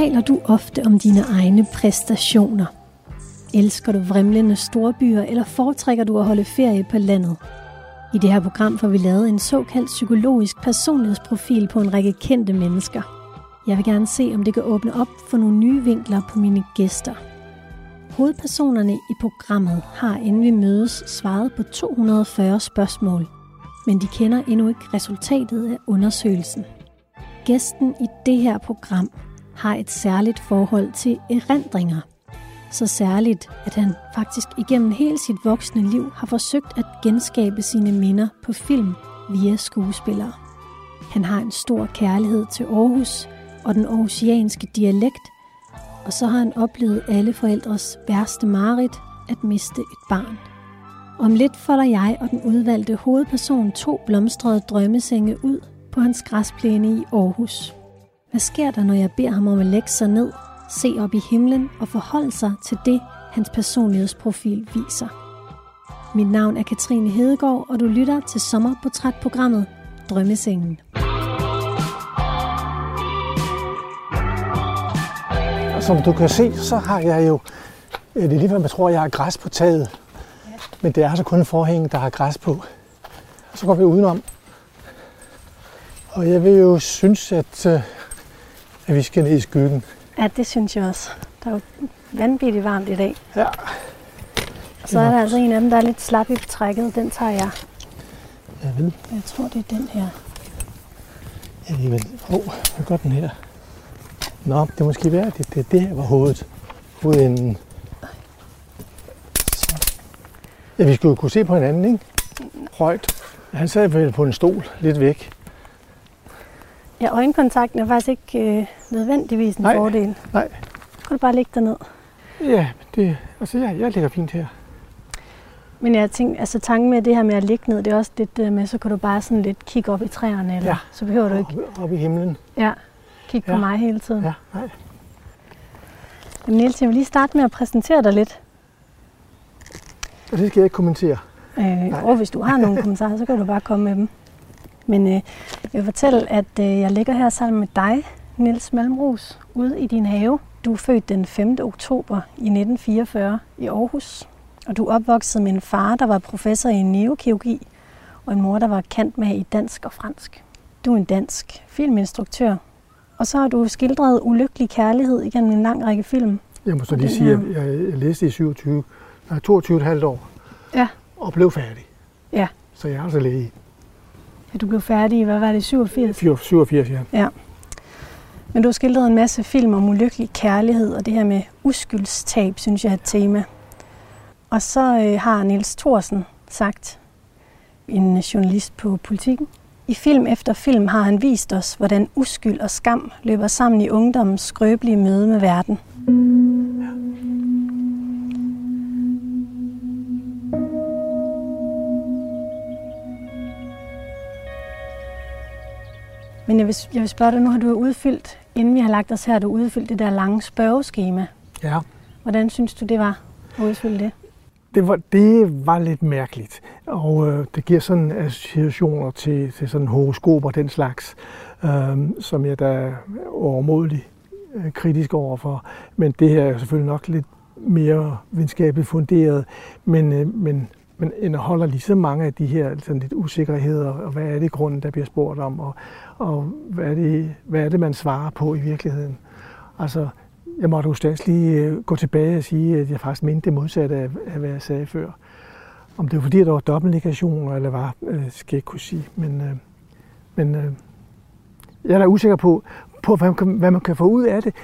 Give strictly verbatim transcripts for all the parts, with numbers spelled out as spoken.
taler du ofte om dine egne præstationer? Elsker du vrimlende storbyer, eller foretrækker du at holde ferie på landet? I det her program får vi lavet en såkaldt psykologisk personlighedsprofil på en række kendte mennesker. Jeg vil gerne se, om det kan åbne op for nogle nye vinkler på mine gæster. Hovedpersonerne i programmet har, inden vi mødes, svaret på to hundrede og fyrre spørgsmål, men de kender endnu ikke resultatet af undersøgelsen. Gæsten i det her program har et særligt forhold til erindringer. Så særligt, at han faktisk igennem hele sit voksne liv har forsøgt at genskabe sine minder på film via skuespillere. Han har en stor kærlighed til Aarhus og den aarhusianske dialekt, og så har han oplevet alle forældres værste mareridt, at miste et barn. Om lidt folder jeg og den udvalgte hovedperson to blomstrede drømmesenge ud på hans græsplæne i Aarhus. Hvad sker der, når jeg beder ham om at lægge sig ned, se op i himlen og forholde sig til det, hans personlighedsprofil viser? Mit navn er Katrine Hedegaard, og du lytter til sommerportrætprogrammet Drømmesengen. Og som du kan se, så har jeg jo, det er lige hvad man tror, jeg har græs på taget. Men det er altså kun forhængen, der har græs på. Så går vi udenom. Og jeg vil jo synes, at, øh, at vi skal ned i skyggen. Ja, det synes jeg også. Der er jo vanvittigt varmt i dag. Ja. Og så er der altså en af dem, der er lidt slap i trækket. Den tager jeg. Jeg ved. Jeg tror, det er den her. Jeg ved. Åh, oh, hvad gør den her? Nå, det er måske være, at det, det, det her var hovedet. Hovedenden. Ja, vi skulle jo kunne se på hinanden, ikke? Højt. Han sad vel på en stol, lidt væk. Ja, øjenkontakten er faktisk ikke øh, nødvendigvis en nej, fordel. Nej. Kan du bare ligge derned? Ja, det, altså jeg, jeg ligger fint her. Men jeg tænkte, altså tanken med det her med at ligge ned, det er også lidt øh, med, så kan du bare sådan lidt kigge op i træerne, eller ja. Så behøver du ikke... Op, op i himlen. Ja, kigge ja. På mig hele tiden. Ja, nej. Jamen Niels, jeg vil lige starte med at præsentere dig lidt. Og det skal jeg ikke kommentere. Øh, og hvis du har nogle kommentarer, så kan du bare komme med dem. Men øh, jeg vil fortælle, at øh, jeg ligger her sammen med dig, Niels Malmros, ude i din have. Du er født den femte oktober i nitten fireogfyrre i Aarhus, og du er opvokset med en far, der var professor i neurokirurgi, og en mor, der var kendt med i dansk og fransk. Du er en dansk filminstruktør, og så har du skildret ulykkelig kærlighed igennem en lang række film. Jeg må så lige sige, at jeg, jeg læste i syvogtyve, nej, toogtyve komma fem år, ja. Og blev færdig. Ja. Så jeg er altså læge. Ja, du blev færdig i, hvad var det, syvogfirs? syvogfirs, ja. Ja. Men du har skildret en masse film om ulykkelig kærlighed, og det her med uskyldstab, synes jeg er et tema. Og så øh, har Niels Thorsen sagt, en journalist på Politiken, i film efter film har han vist os, hvordan uskyld og skam løber sammen i ungdommens skrøbelige møde med verden. Men jeg vil, jeg vil spørge dig nu, har du udfyldt, inden vi har lagt os her, har du udfyldt det der lange spørgeskema. Ja. Hvordan synes du, det var at udfylde det? Det var, det var lidt mærkeligt, og øh, det giver sådan associationer til, til sådan horoskoper og den slags, øh, som jeg da er overmådelig øh, kritisk overfor. Men det her er selvfølgelig nok lidt mere videnskabeligt funderet, men... Øh, men men indeholder lige så mange af de her sådan lidt usikkerheder, og hvad er det grunden, der bliver spurgt om, og, og hvad, er det, hvad er det, man svarer på i virkeligheden. Altså, jeg måtte jo stadig lige gå tilbage og sige, at jeg faktisk mente det modsatte af, af hvad jeg sagde før. Om det var fordi, der var dobbeltnegationer, eller hvad, skal jeg ikke kunne sige. Men, men jeg er da usikker på, på hvad, man kan, hvad man kan få ud af det,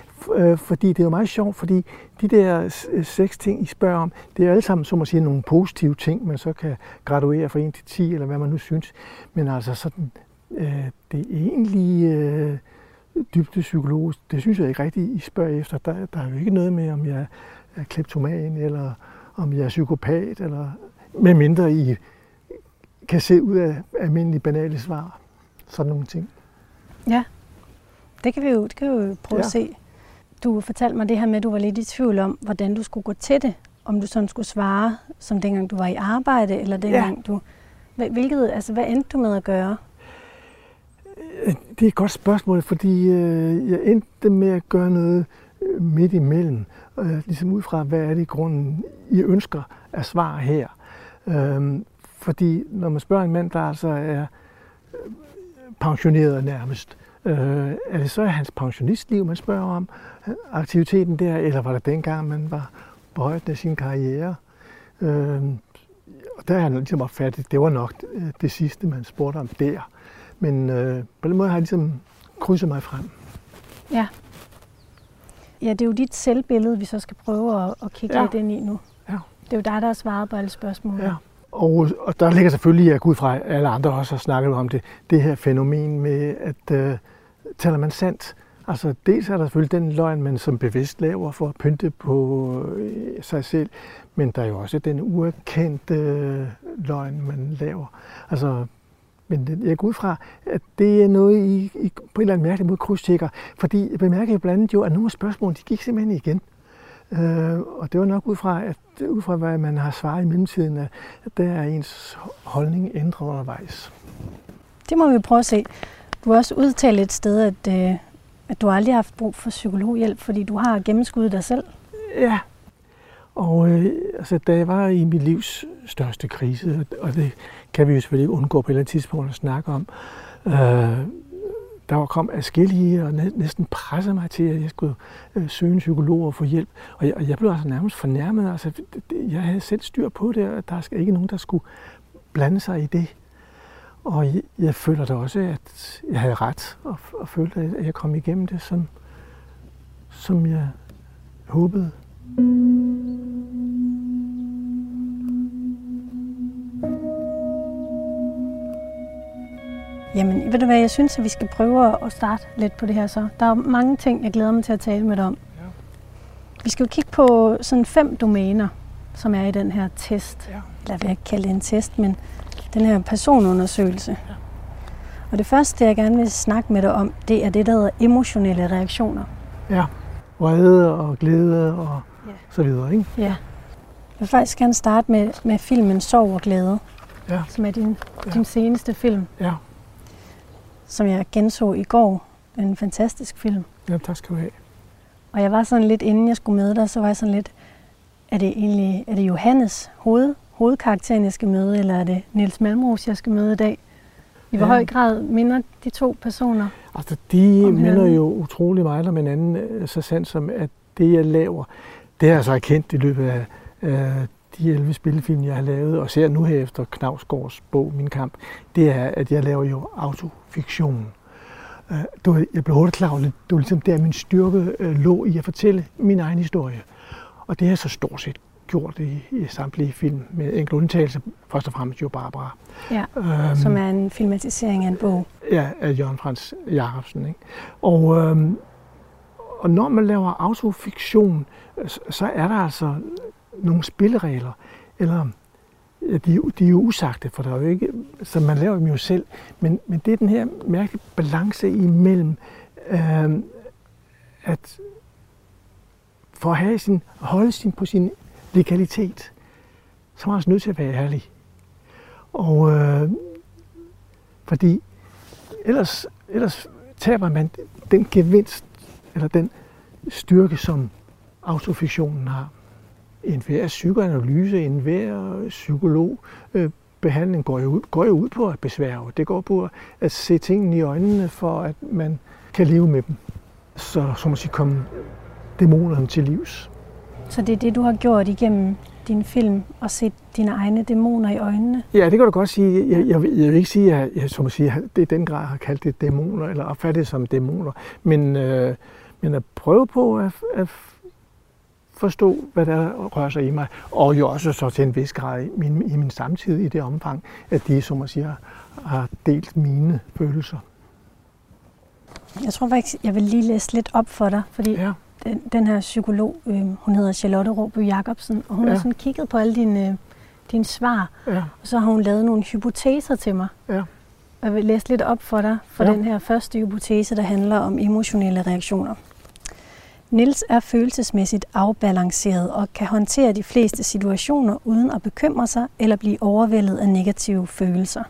fordi det er jo meget sjovt, fordi de der seks ting, I spørger om, det er alle sammen, som at sige, nogle positive ting, man så kan graduere fra en til ti, eller hvad man nu synes. Men altså sådan, øh, det egentlige øh, dybde psykologisk, det synes jeg ikke rigtigt, I spørger efter. Der, der er jo ikke noget med, om jeg er kleptoman, eller om jeg er psykopat, eller medmindre I kan se ud af almindelige banale svar. Sådan nogle ting. Ja, det kan vi jo, det kan vi jo prøve ja. At se. Du fortalte mig det her med, at du var lidt i tvivl om, hvordan du skulle gå til det. Om du sådan skulle svare, som dengang du var i arbejde, eller dengang ja. Du... Hvilket, altså, hvad endte du med at gøre? Det er et godt spørgsmål, fordi jeg endte med at gøre noget midt imellem. Ligesom ud fra, hvad er det i grunden, I ønsker at svare her. Fordi når man spørger en mand, der altså er pensioneret nærmest, er det så hans pensionistliv, man spørger om? Aktiviteten der, eller var det dengang, man var på højden af sin karriere? Og der har jeg ligesom opfattet, det var nok det sidste, man spurgte om der. Men øh, på den måde har jeg ligesom krydset mig frem. Ja. Ja, det er jo dit selvbillede, vi så skal prøve at, at kigge ja. lidt ind i nu. Ja. Det er jo dig, der har svaret på alle spørgsmål. Ja. Og, og der ligger selvfølgelig, at ud fra alle andre også har snakket om det, det her fænomen med, at øh, taler man sandt? Altså dels er der selvfølgelig den løgn, man som bevidst laver for at pynte på øh, sig selv, men der er jo også den uerkendte øh, løgn, man laver. Altså... Men jeg går ud fra, at det er noget, I, I på en eller anden mærkelig måde krydstjekker. Fordi jeg bemærker blandt andet jo, at nogle af spørgsmålene, de gik simpelthen igen. Øh, og det var nok ud fra, at, ud fra, hvad man har svaret i mellemtiden, at der er ens holdning ændret undervejs. Det må vi prøve at se. Du har også udtalt et sted, at, øh, at du aldrig har haft brug for psykologhjælp, fordi du har gennemskuddet dig selv. Ja. Og øh, altså, da jeg var i mit livs største krise, og det kan vi jo selvfølgelig ikke undgå på et eller andet tidspunkt at snakke om, øh, der kom adskillige og næsten pressede mig til, at jeg skulle øh, søge en psykolog og få hjælp. Og jeg, og jeg blev altså nærmest fornærmet. Altså, jeg havde selv styr på det, og der er ikke nogen, der skulle blande sig i det. Og jeg, jeg føler da også, at jeg havde ret, og, og følte, at jeg kom igennem det, som, som jeg håbede. Jamen, ved du hvad, jeg synes, at vi skal prøve at starte lidt på det her så. Der er mange ting, jeg glæder mig til at tale med dig om. Ja. Vi skal jo kigge på sådan fem domæner, som er i den her test. Ja. Eller hvad jeg kalder det en test, men den her personundersøgelse. Ja. Og det første, jeg gerne vil snakke med dig om, det er det, der hedder emotionelle reaktioner. Ja, vrede og glæde og ja. så videre, ikke? Ja. Jeg vil faktisk gerne starte med, med filmen Sorg og glæde, ja. som er din, ja. din seneste film. Ja. Som jeg genså i går. En fantastisk film. Ja, tak skal du have. Og jeg var sådan lidt, inden jeg skulle møde dig, så var jeg sådan lidt, er det egentlig, er det Johannes hoved, hovedkarakteren, jeg skal møde, eller er det Niels Malmros, jeg skal møde i dag? I hvor ja. høj grad minder de to personer? Altså, de minder jo utrolig meget om hinanden, så sandt som, at det, jeg laver, det har jeg så erkendt i løbet af øh, de elleve spillefilm, jeg har lavet, og ser nu her efter Knausgårds bog, Min kamp, det er, at jeg laver jo autofiktion. Jeg blev hurtigt klar over, det var ligesom der, min styrke lå i at fortælle min egen historie. Og det har jeg så stort set gjort i, i samtlige film, med enkelt undtagelse, først og fremmest jo Barbara. Ja, øhm, som er en filmatisering af en bog. Ja, af Jørgen Franz Jacobsen, ikke? Og, øhm, og når man laver autofiktion, så er der altså nogle spilleregler, eller ja, de, de er jo usagte, for der er jo ikke, så man laver dem jo selv, men, men det er den her mærkelige balance imellem, øh, at for at have sin, holde sin, på sin legalitet, så er man også nødt til at være ærlig. Og øh, fordi ellers, ellers taber man den gevinst, eller den styrke, som autofiktionen har. En hver psykoanalyse, en hver psykologbehandling går jo, ud, går jo ud på at besværge. Det går på at se tingene i øjnene, for at man kan leve med dem. Så, så man skal komme dæmonerne til livs. Så det er det, du har gjort igennem din film, at se dine egne dæmoner i øjnene? Ja, det kan du godt sige. Jeg, jeg, jeg vil ikke sige, at jeg, som siger, det er den grad, jeg har kaldt det dæmoner, eller opfattet som dæmoner. Men, øh, men at prøve på at... at forstå, hvad der rører sig i mig, og jo også så til en vis grad i min, i min samtid i det omfang, at de, som man siger, har delt mine følelser. Jeg tror faktisk, jeg vil lige læse lidt op for dig, fordi ja. den, den her psykolog, øh, hun hedder Charlotte Råby Jacobsen, og hun ja. har sådan kigget på alle dine, dine svar, ja. og så har hun lavet nogle hypoteser til mig. Ja. Jeg vil læse lidt op for dig, for ja. den her første hypotese, der handler om emotionelle reaktioner. Niels er følelsesmæssigt afbalanceret og kan håndtere de fleste situationer uden at bekymre sig eller blive overvældet af negative følelser.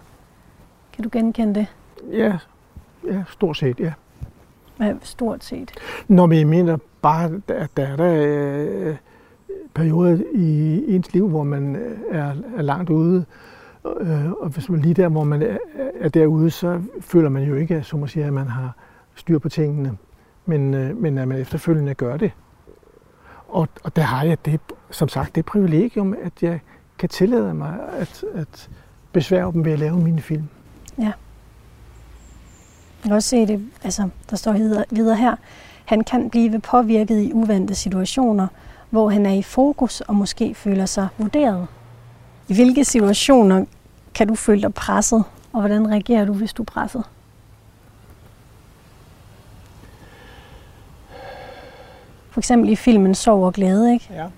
Kan du genkende det? Ja, Ja, stort set, ja. Hvad stort set? Nå, men jeg mener bare, at der er der, øh, perioder i ens liv, hvor man er, er langt ude. Øh, og hvis man lige der, hvor man er, er derude, så føler man jo ikke, som man siger, at man har styr på tingene. Men, øh, men at man efterfølgende gør det. Og, og der har jeg det, som sagt, det privilegium, at jeg kan tillade mig at, at besværge dem ved at lave mine film. Ja. Jeg kan også se det, altså, der står videre her. Han kan blive påvirket i uvante situationer, hvor han er i fokus og måske føler sig vurderet. I hvilke situationer kan du føle dig presset, og hvordan reagerer du, hvis du er presset? For eksempel i filmen Sorg og glæde, ikke? Ja.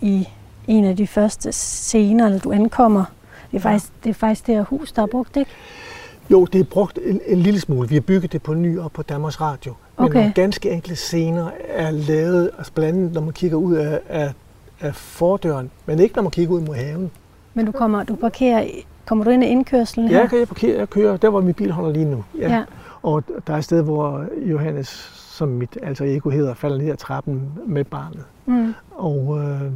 I en af de første scener, når du ankommer, det er faktisk, ja. det, er faktisk det her hus, der er brugt, ikke? Jo, det er brugt en, en lille smule. Vi har bygget det på ny op på Danmarks Radio. Men okay. Nogle ganske enkle scener er lavet, altså blandt andet, når man kigger ud af, af, af fordøren, men ikke når man kigger ud mod haven. Men du kommer, du parkerer, kommer du ind i indkørslen her? Ja, kan jeg parkere, jeg kører der, hvor min bil holder lige nu. Ja. Ja. Og der er et sted, hvor Johannes, som mit alter ego hedder, falder ned ad trappen med barnet. Mm. Og øh,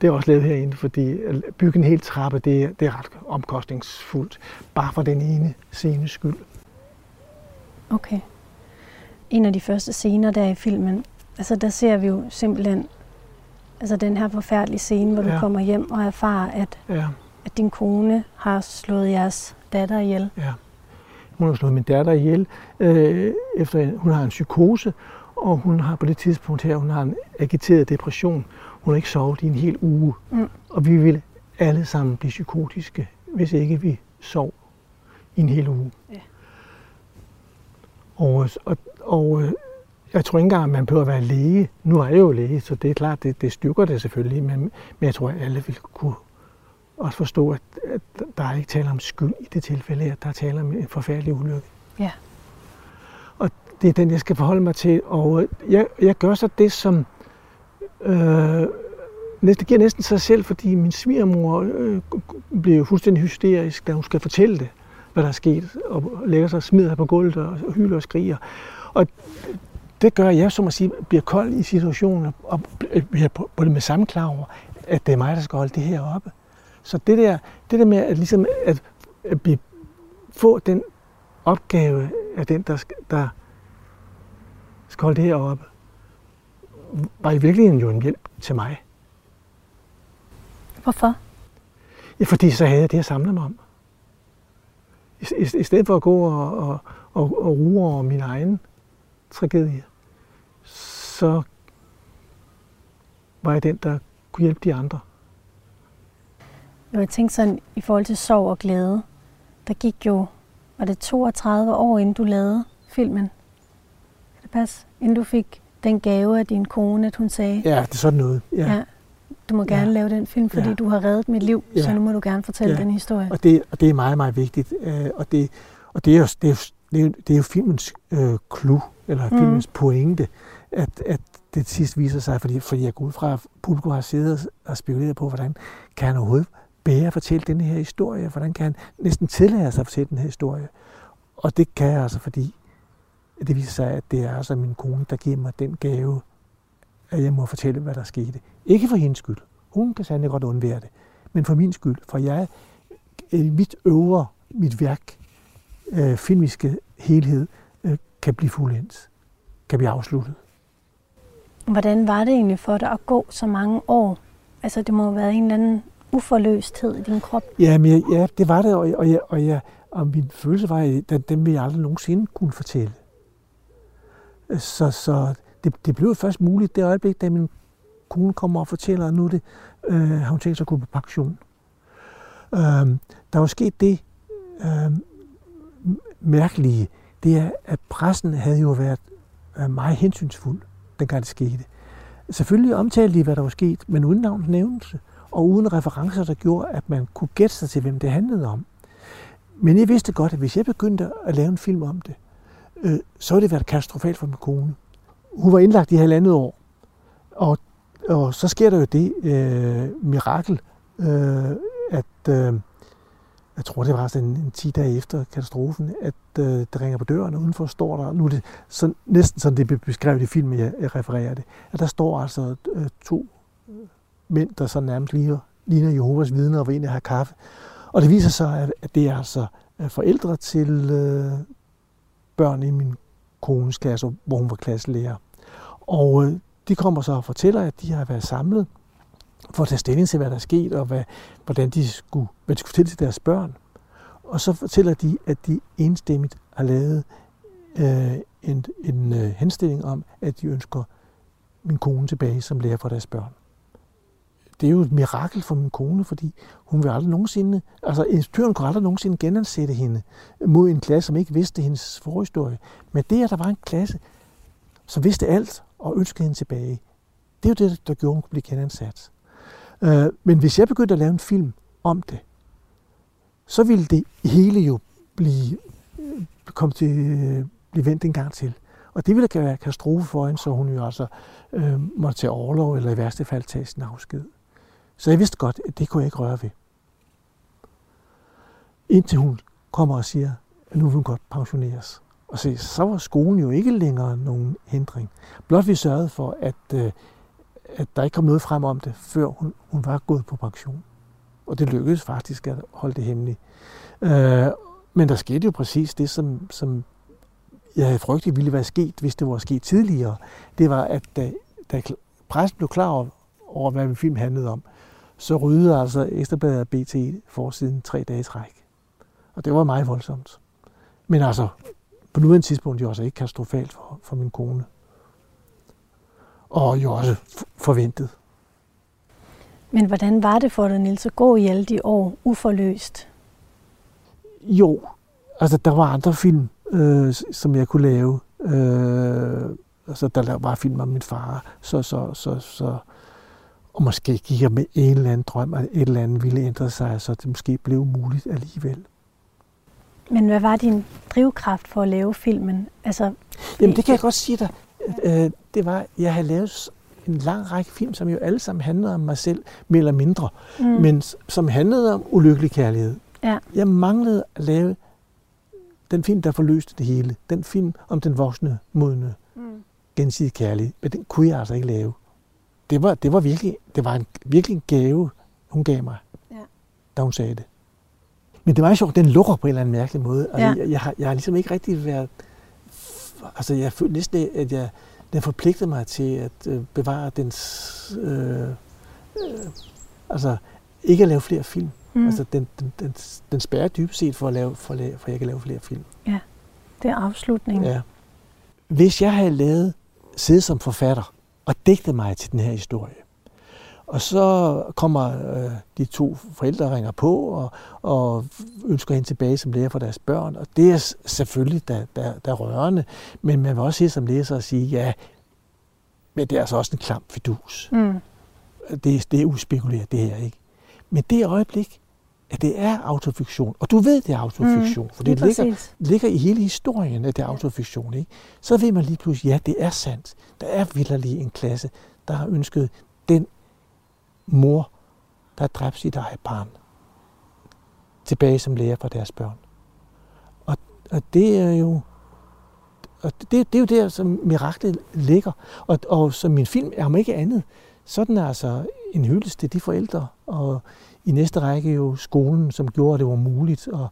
det er også lavet herinde, fordi at bygge en hel trappe, det er, det er ret omkostningsfuldt. Bare for den ene scenes skyld. Okay. En af de første scener der i filmen, altså der ser vi jo simpelthen altså den her forfærdelige scene, hvor ja. du kommer hjem og erfarer, at, ja. at din kone har slået jeres datter ihjel. Ja. Hun har slået min datter ihjel, øh, efter hun har en psykose, og hun har på det tidspunkt her, hun har en agiteret depression. Hun har ikke sovet i en hel uge, mm. og vi ville alle sammen blive psykotiske, hvis ikke vi sov i en hel uge. Ja. Og, og, og jeg tror ikke engang, at man behøver at være læge. Nu er jeg jo læge, så det er klart, det, det styrker det selvfølgelig, men, men jeg tror, at alle vil kunne også forstå, at, at der er ikke tale om skyld i det tilfælde her. Der er tale om en forfærdelig ulykke. Ja. Og det er den, jeg skal forholde mig til. Og jeg, jeg gør så det, som øh, det giver næsten sig selv, fordi min svigermor øh, bliver fuldstændig hysterisk, da hun skal fortælle det, hvad der er sket, og lægger sig og smider på gulvet og hyler og skriger. Og det gør, at jeg som at sige, bliver kold i situationen, og bliver på det med samme klar over, at det er mig, der skal holde det her oppe. Så det der, det der med at, ligesom at, at blive, få den opgave af den, der skal, der skal holde det her oppe, var i virkeligheden jo en hjælp til mig. Hvorfor? Ja, fordi så havde jeg det, jeg samlede mig om. I, i stedet for at gå og, og, og, og ruge over min egen tragedie, så var jeg den, der kunne hjælpe de andre. Jeg tænkte sådan, i forhold til sorg og glæde, der gik jo, var det toogtredive år, inden du lavede filmen? Kan det passe? Inden du fik den gave af din kone, at hun sagde... Ja, det er sådan noget. Ja. Ja, du må gerne ja. lave den film, fordi ja. du har reddet mit liv, ja. så nu må du gerne fortælle ja. den historie. Og det, og det er meget, meget vigtigt. Og det, og det, er, jo, det, er, jo, det er jo filmens øh, clou, eller mm. filmens pointe, at, at det sidst viser sig, fordi, fordi jeg går ud fra, at publikum har siddet og spekuleret på, hvordan kan han overhovedet bære at fortælle denne her historie, hvordan kan han næsten tillære sig at fortælle den her historie. Og det kan jeg altså, fordi det viser sig, at det er altså min kone, der giver mig den gave, at jeg må fortælle, hvad der skete. Ikke for hendes skyld. Hun kan sandelig godt undvære det. Men for min skyld, for jeg mit øvre, mit værk, øh, filmiske helhed, øh, kan blive fuldendt, kan blive afsluttet. Hvordan var det egentlig for dig at gå så mange år? Altså, det må jo have været en eller anden uforløsthed i din krop. Ja, men jeg, ja, det var det, og, jeg, og, jeg, og, jeg, og min følelse var, at dem vil jeg aldrig nogensinde kunne fortælle. Så, så det, det blev først muligt det øjeblik, da min kone kommer og fortæller, at nu det, øh, har hun tænkt sig at gå på pension. Øh, der var sket det øh, mærkelige, det er, at pressen havde jo været øh, meget hensynsfuld, dengang det skete. Selvfølgelig omtalte de, hvad der var sket, men uden navns nævnelse og uden referencer, der gjorde, at man kunne gætte sig til, hvem det handlede om. Men jeg vidste godt, at hvis jeg begyndte at lave en film om det, øh, så ville det være katastrofalt for min kone. Hun var indlagt i halvandet år, og, og så sker der jo det øh, mirakel, øh, at øh, jeg tror det var sådan en ti dage efter katastrofen, at øh, det ringer på døren, og udenfor står der, nu er det sådan, næsten sådan det beskrevet i filmen, jeg, jeg refererer det, at der står altså øh, to øh, mænd, der så nærmest ligner, ligner Jehovas vidner, og vil egentlig have kaffe. Og det viser sig, at det er altså forældre til øh, børn i min kones klasse, hvor hun var klasselærer. Og øh, de kommer så og fortæller, at de har været samlet for at tage stilling til, hvad der er sket, og hvad, hvordan de skulle, hvad de skulle fortælle til deres børn. Og så fortæller de, at de enstemmigt har lavet øh, en, en øh, henstilling om, at de ønsker min kone tilbage som lærer for deres børn. Det er jo et mirakel for min kone, fordi hun vil aldrig nogensinde, altså instruktøren kunne aldrig nogensinde genansætte hende mod en klasse, som ikke vidste hendes forhistorie. Men det, at der var en klasse, som vidste alt og ønskede hende tilbage, det er jo det, der gjorde, hun kunne blive genansat. Men hvis jeg begyndte at lave en film om det, så ville det hele jo blive, komme til, blive vendt en gang til. Og det ville da være katastrofe for hende, så hun jo altså øh, måtte tage orlov, eller i værste fald tage sin afsked. Så jeg vidste godt, at det kunne jeg ikke røre ved. Indtil hun kommer og siger, at nu vil hun godt pensioneres. Og se, så var skolen jo ikke længere nogen hindring. Blot vi sørgede for, at, øh, at der ikke kom noget frem om det, før hun, hun var gået på pension. Og det lykkedes faktisk at holde det hemmeligt. Øh, men der skete jo præcis det, som, som jeg havde frygtet ville være sket, hvis det var sket tidligere. Det var, at da, da pressen blev klar over, over, hvad min film handlede om, så ryddede altså Ekstrabladet og B T forsiden tre dage træk. Og det var meget voldsomt. Men altså, på nuværende tidspunkt er det også ikke katastrofalt for, for min kone. Og jo også forventet. Men hvordan var det for dig, Niels, at gå i alle de år uforløst? Jo, altså der var andre film, Øh, som jeg kunne lave. Øh, altså, der var film om min far, så, så, så, så, og måske gik jeg med en eller anden drøm, at et eller andet ville ændre sig, så det måske blev muligt alligevel. Men hvad var din drivkraft for at lave filmen? Altså, jamen, det kan jeg godt sige dig. Øh, det var, jeg havde lavet en lang række film, som jo alle sammen handlede om mig selv, mere eller mindre, mm. men som handlede om ulykkelig kærlighed. Ja. Jeg manglede at lave den film, der forløste det hele. Den film om den voksne, modne, mm. gensidig kærlighed. Men den kunne jeg altså ikke lave. Det var, det var, virkelig, det var en, virkelig en gave, hun gav mig, ja. Da hun sagde det. Men det var jo sjovt, den lukker på en eller anden mærkelig måde. Altså, ja. jeg, jeg, har, jeg har ligesom ikke rigtig været... Altså, jeg følte næsten, at jeg, den forpligtede mig til at øh, bevare dens... Øh, øh, altså, ikke at lave flere film. Mm. Altså, den, den, den, den spærrer dybest set for at, lave, for, at lave, for at jeg kan lave flere film. Ja, det er afslutningen. Ja. Hvis jeg havde lavet siddet som forfatter og digtet mig til den her historie, og så kommer øh, de to forældre ringer på og, og ønsker hende tilbage som lærer for deres børn, og det er selvfølgelig da, da, da rørende, men man vil også sidde som læser og sige, ja, men det er altså også en klam fidus. Mm. Det, det er uspekuleret, det her, ikke? Men det øjeblik, at det er autofiktion, og du ved, det er autofiktion, mm, for det ligger, ligger i hele historien, at det er autofiktion, ikke? Så ved man lige pludselig, ja, det er sandt. Der er vitterlig en klasse, der har ønsket den mor, der har dræbt sit eget barn, tilbage som lærer for deres børn. Og, og det er jo og det, det er jo der, som miraklet ligger. Og, og som min film er om ikke andet, sådan er altså en hyldest til de forældre, og i næste række jo skolen, som gjorde, at det var muligt, og,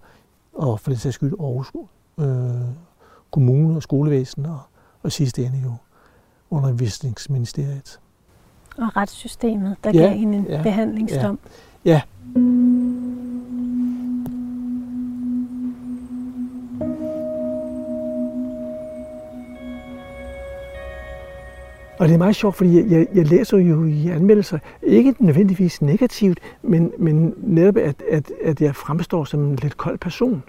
og for den sags skyld Aarhus øh, kommune og skolevæsen, og, og sidste ende jo undervisningsministeriet. Og retssystemet, der ja, gav hende en ja, behandlingsdom. Ja. ja. Og det er meget sjovt, fordi jeg, jeg læser jo i anmeldelser, ikke nødvendigvis negativt, men, men netop, at, at, at jeg fremstår som en lidt kold person.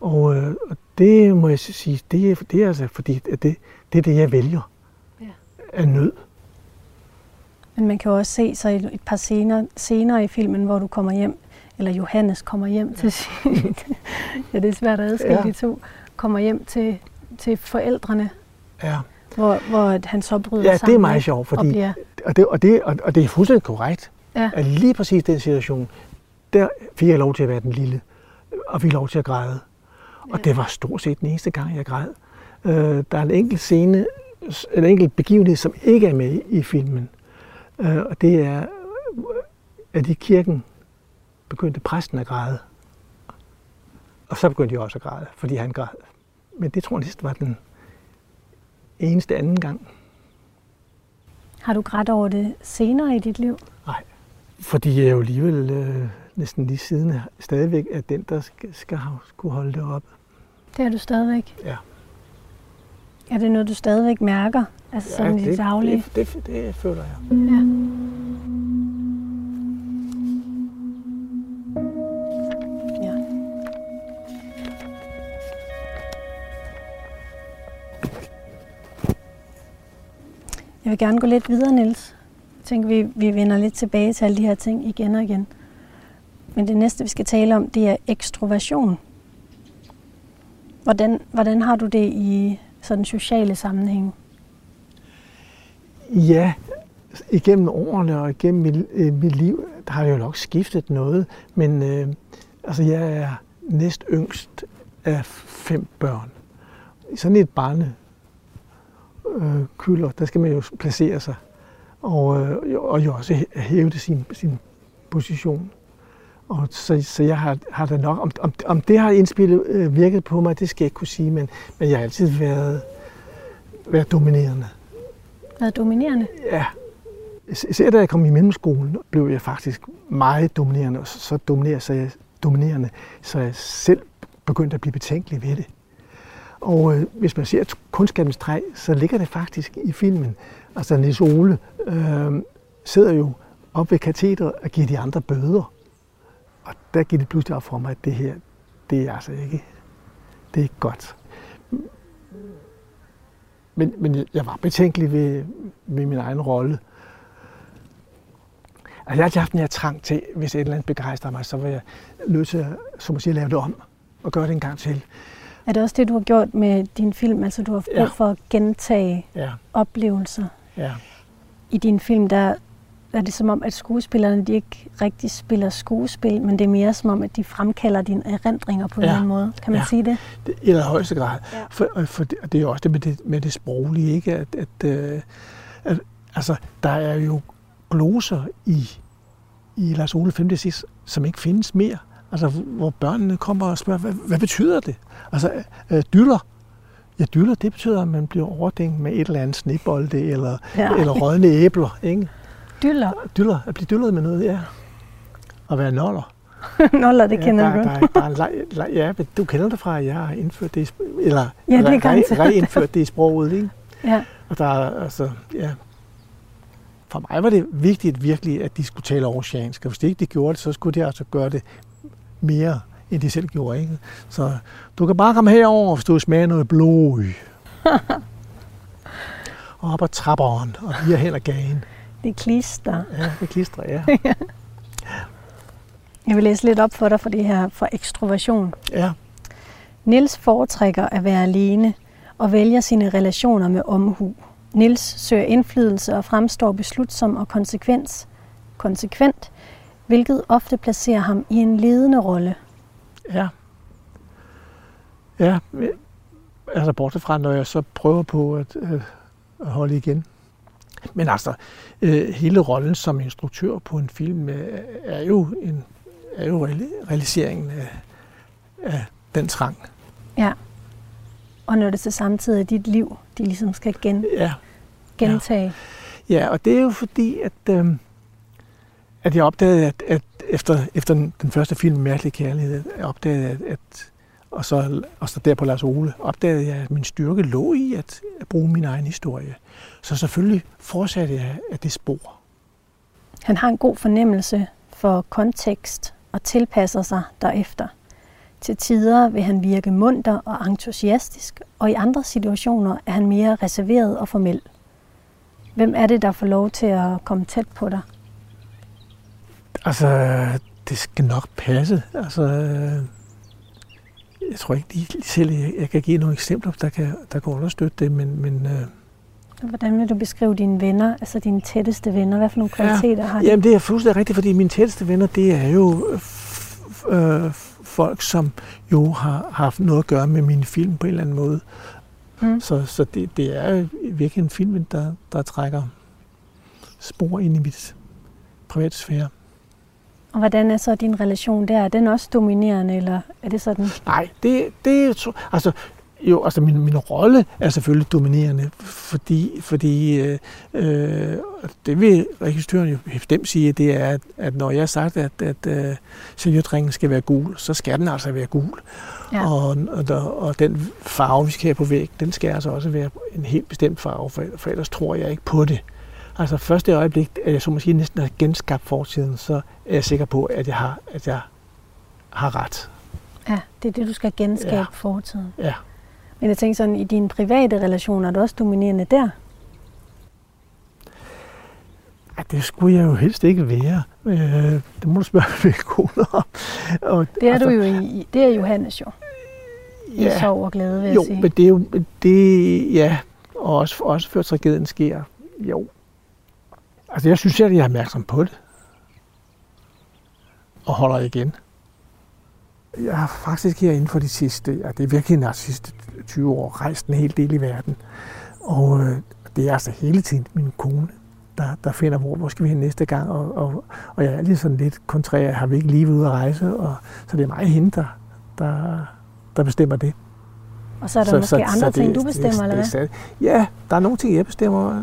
Og, øh, og det må jeg sige, det er, det er altså fordi, at det, det er det, jeg vælger ja. Af nød. Men man kan jo også se så et par scener senere i filmen, hvor du kommer hjem, eller Johannes kommer hjem til sin, ja, det er svært at adskille ja. De to, kommer hjem til, til forældrene. Ja. Hvor, hvor han så bryder sammen. Ja, det er meget sjovt, fordi, og, og, det, og, det, og det er fuldstændig korrekt, ja. At lige præcis den situation, der fik jeg lov til at være den lille, og fik lov til at græde. Ja. Og det var stort set den eneste gang, jeg græd. Øh, der er en enkelt scene, en enkelt begivenhed, som ikke er med i filmen. Øh, og det er, at i kirken begyndte præsten at græde. Og så begyndte jeg også at græde, fordi han græd. Men det tror jeg næsten var den eneste anden gang. Har du grædt over det senere i dit liv? Nej, fordi jeg jo alligevel øh, næsten lige siden stadigvæk er den, der skal, skal skulle holde det op. Det er du stadigvæk? Ja. Er det noget, du stadigvæk mærker? Altså ja, sådan det, i det daglige? Det, det, det føler jeg. Ja. Jeg vil gerne gå lidt videre, Niels. Jeg tænker, vi, vi vender lidt tilbage til alle de her ting igen og igen. Men det næste, vi skal tale om, det er ekstroversion. Hvordan, hvordan har du det i sådan sociale sammenhæng? Ja, igennem årene og igennem mit, øh, mit liv, der har jeg jo nok skiftet noget. Men øh, altså, jeg er næst yngst af fem børn. Sådan et barne. Øh, kylder, der skal man jo placere sig og, øh, og jo også hæve det sin, sin position. Og så, så jeg har, har der nok, om, om, om det har indspillet øh, virket på mig, det skal jeg ikke kunne sige, men, men jeg har altid været, været dominerende. Været dominerende? Ja. Især da jeg kom i mellemskolen, blev jeg faktisk meget dominerende, og så, så dominerede så jeg dominerende, så jeg selv begyndte at blive betænkelig ved det. Og øh, hvis man ser Kunskabens træ, så ligger det faktisk i filmen. Altså Niels Ole øh, sidder jo op ved katedret og giver de andre bøder. Og der giver det pludselig op for mig, at det her, det er altså ikke, det er ikke godt. Men, men jeg var betænkelig ved, ved min egen rolle. Altså jeg har haft den her trang til, hvis et eller andet begejstrer mig, så var jeg nødt til at, som at sige, lave det om og gøre det en gang til. Er det også det, du har gjort med din film? Altså, du har haft brug for at gentage ja. oplevelser. Ja. I din film, der er det som om, at skuespillerne de ikke rigtig spiller skuespil, men det er mere som om, at de fremkalder dine erindringer på ja. en måde. Kan man ja. sige det? det I højeste grad. Ja. For, for det, og det er jo også det med det, med det sproglige, ikke? At, at, at, at, altså, der er jo gloser i, i Lars Ole femte sidst, som ikke findes mere. Altså, hvor børnene kommer og spørger, hvad, hvad betyder det? Altså, øh, dyller. Ja, dyller, det betyder, at man bliver overdængt med et eller andet snebolde eller, ja. eller rådne æbler, ikke? Dyller? Dyller. At blive dyllet med noget, ja. Og være noller. Noller, det kender ja, der, du godt. Der er, der er, der er, ja, du kender det fra, at jeg har indført det, eller, ja, det re, reindført det i sproget, ikke? Ja. Og der er, altså, ja... For mig var det vigtigt virkelig, at de skulle tale aarhusiansk. Hvis det ikke de gjorde det, så skulle de altså gøre det mere, end de selv gjorde, ikke? Så du kan bare komme herover, hvis du smager noget blod. Og op ad trapperen, og via hen ad gaden. Det klistrer. Ja, det klistrer, ja. Ja. Jeg vil læse lidt op for dig for det her, for ekstroversion. Ja. Niels foretrækker at være alene og vælger sine relationer med omhu. Niels søger indflydelse og fremstår beslutsom og konsekvens, konsekvent, hvilket ofte placerer ham i en ledende rolle. Ja. Ja, altså bortset fra, når jeg så prøver på at, øh, at holde igen. Men altså, øh, hele rollen som instruktør på en film øh, er jo, en, er jo realiseringen af, af den trang. Ja, og når det så samtidig er dit liv, de ligesom skal gen, ja. gentage. Ja. Ja, og det er jo fordi, at... Øh, at jeg opdagede, at, at efter, efter den første film, Mærkelig Kærlighed, jeg opdagede, at, at og, så, og så der på Lars Ole, opdagede jeg, at min styrke lå i at, at bruge min egen historie. Så selvfølgelig fortsatte jeg af det spor. Han har en god fornemmelse for kontekst og tilpasser sig derefter. Til tider vil han virke munter og entusiastisk, og i andre situationer er han mere reserveret og formel. Hvem er det, der får lov til at komme tæt på dig? Altså, det skal nok passe. Altså, jeg tror ikke lige selv, jeg kan give nogle eksempler, der kan, der kan understøtte det, men... men Hvordan vil du beskrive dine venner, altså dine tætteste venner? Hvad for nogle kvaliteter ja, har de? Jamen det er fuldstændig rigtigt, fordi mine tætteste venner, det er jo øh, folk, som jo har haft noget at gøre med mine film på en eller anden måde. Mm. Så, så det, det er virkelig en film, der, der trækker spor ind i mit privatsfære. Og hvordan er så din relation der? Er den også dominerende, eller er det sådan? Nej, det er... Altså, jo, altså min, min rolle er selvfølgelig dominerende, fordi, fordi øh, øh, det vil registøren jo bestemt sige, det er, at, at når jeg har sagt, at, at øh, servietringen skal være gul, så skal den altså være gul. Ja. Og, og, og den farve, vi skal have på væg, den skal altså også være en helt bestemt farve, for, for ellers tror jeg ikke på det. Altså første øjeblik, at jeg så måske næsten har genskabt fortiden, så er jeg sikker på, at jeg har, at jeg har ret. Ja, det er det, du skal genskabe ja. fortiden. Ja. Men jeg tænker sådan, i dine private relationer, er du også dominerende der? Ej, det skulle jeg jo helst ikke være. Øh, det må du spørge min kone om. Og, det er altså, du jo i, det er Johannes jo. I ja, sorg og glæde, vil jeg jo, sige. Jo, men det er jo, det, ja, og også, også før tragedien sker, jo. Altså jeg synes, at jeg er opmærksom på det. Og holder igen. Jeg har faktisk her inden for de sidste, og det er virkelig de sidste tyve år, rejst en hel del i verden. Og øh, det er altså hele tiden min kone, der, der finder, hvor, hvor skal vi hen næste gang. Og, og, og jeg er altid sådan lidt kontrær, har vi ikke lige været ude at rejse, og, så det er mig hende, der, der, der bestemmer det. Og så er der så, måske så, andre så det, ting, du bestemmer, det, eller hvad? Ja, der er nogle ting, jeg bestemmer.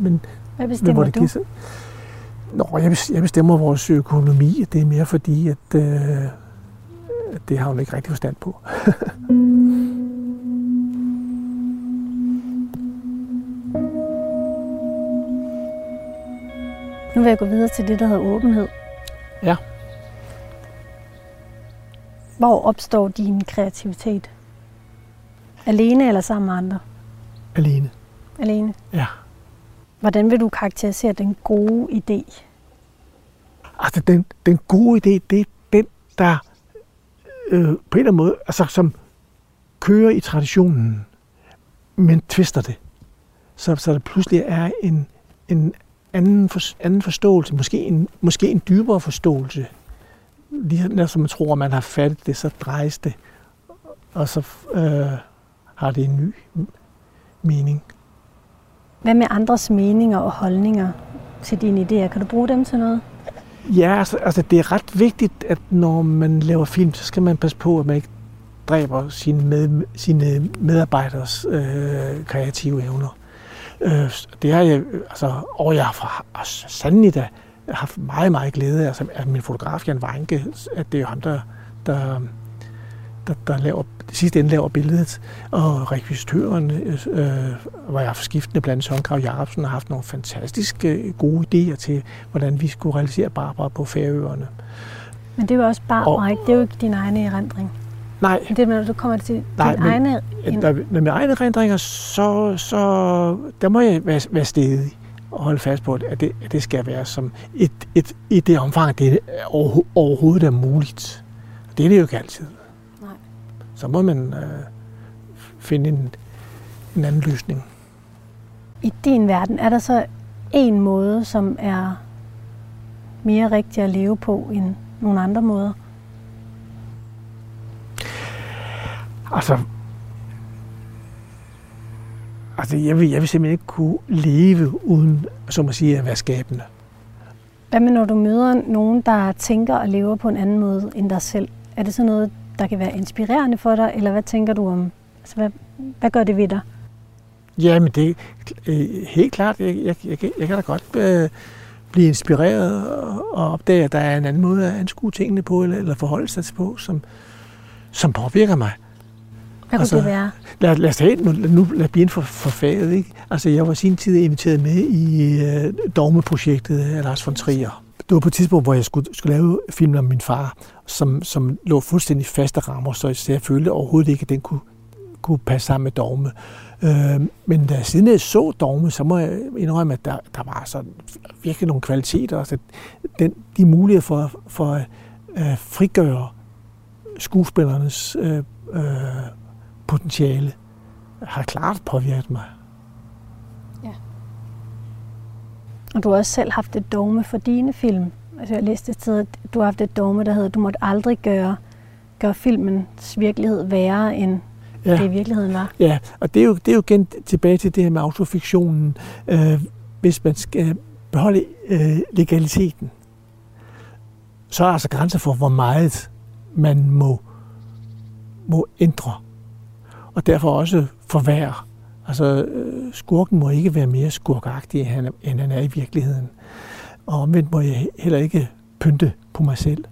Men, hvad bestemmer men, du? Kan, så... Nå, jeg bestemmer vores økonomi, det er mere fordi, at... Øh, det har hun ikke rigtig forstand på. Nu vil jeg gå videre til det, der hedder åbenhed. Ja. Hvor opstår din kreativitet? Alene eller sammen med andre? Alene. Alene? Ja. Hvordan vil du karakterisere den gode idé? Altså, den, den gode idé, det er den, der... Øh, på en eller anden måde, altså som kører i traditionen, men twister det. Så, så der pludselig er en, en anden, for, anden forståelse, måske en, måske en dybere forståelse. Lige som man tror, man har fattet det, så drejes det, og så øh, har det en ny mening. Hvad med andres meninger og holdninger til dine idéer? Kan du bruge dem til noget? Ja, altså, altså det er ret vigtigt, at når man laver film, så skal man passe på, at man ikke dræber sine, med, sine medarbejderes øh, kreative evner. Øh, det har jeg, altså, og jeg har altså, sandelig da haft meget, meget glæde altså, af min fotograf, Jan Weinke, at det er jo ham, der, der, der, der laver, det sidste ende laver billedet, og rekvisitøren, øh, hvor jeg har skiftende blandt Songrav Jarabsen, har haft nogle fantastiske gode idéer til, hvordan vi skulle realisere Barbara på Færøerne. Men det er jo også Barbara, og, ikke? Det er jo ikke din egen erindring. Nej. Men det er, når du kommer til nej, din men, egne... Når mine egne erindringer, så, så der må jeg være, være stedig og holde fast på, at det, at det skal være som et, et, i det omfang, det er overhovedet er muligt. Det er det jo ikke altid. Så må man øh, finde en, en anden løsning. I din verden er der så en måde, som er mere rigtig at leve på end nogle andre måder? Altså, altså jeg, vil, jeg vil simpelthen ikke kunne leve uden, som at sige, at være skabende. Hvad med, når du møder nogen, der tænker og lever på en anden måde end dig selv? Er det sådan noget, der kan være inspirerende for dig, eller hvad tænker du om? Altså, hvad, hvad gør det ved dig? Jamen, det er øh, helt klart. Jeg, jeg, jeg, jeg kan da godt øh, blive inspireret og, og opdage, at der er en anden måde at anskue tingene på, eller, eller forholde sig på, som, som påvirker mig. Hvad altså, kunne det være? Lad, lad os tage nu, nu lad blive inden for, for faget, ikke? Altså, jeg var sin tid inviteret med i øh, Dogme-projektet af Lars von Trier. Det var på et tidspunkt, hvor jeg skulle, skulle lave filmen om min far, som, som lå fuldstændig faste rammer, så jeg følte overhovedet ikke, at den kunne, kunne passe sammen med Dogme. Øh, men da siden jeg så Dogme, så må jeg indrømme, at der, der var sådan virkelig nogle kvaliteter. Altså, den, de muligheder for, for at øh, frigøre skuespillernes øh, øh, potentiale har klart påvirket mig. Ja. Og du har også selv haft et dogme for dine film. Altså jeg læste et sted, at du har haft et dogme, der hedder, du måtte aldrig gøre, gøre filmens virkelighed værre end ja. det i virkeligheden var. Ja, og det er jo, det er jo igen tilbage til det her med autofiktionen. Øh, hvis man skal beholde øh, legaliteten, så er der altså grænser for, hvor meget man må, må ændre, og derfor også forværre. Altså, skurken må ikke være mere skurkagtig, end han er i virkeligheden. Og omvendt må jeg heller ikke pynte på mig selv.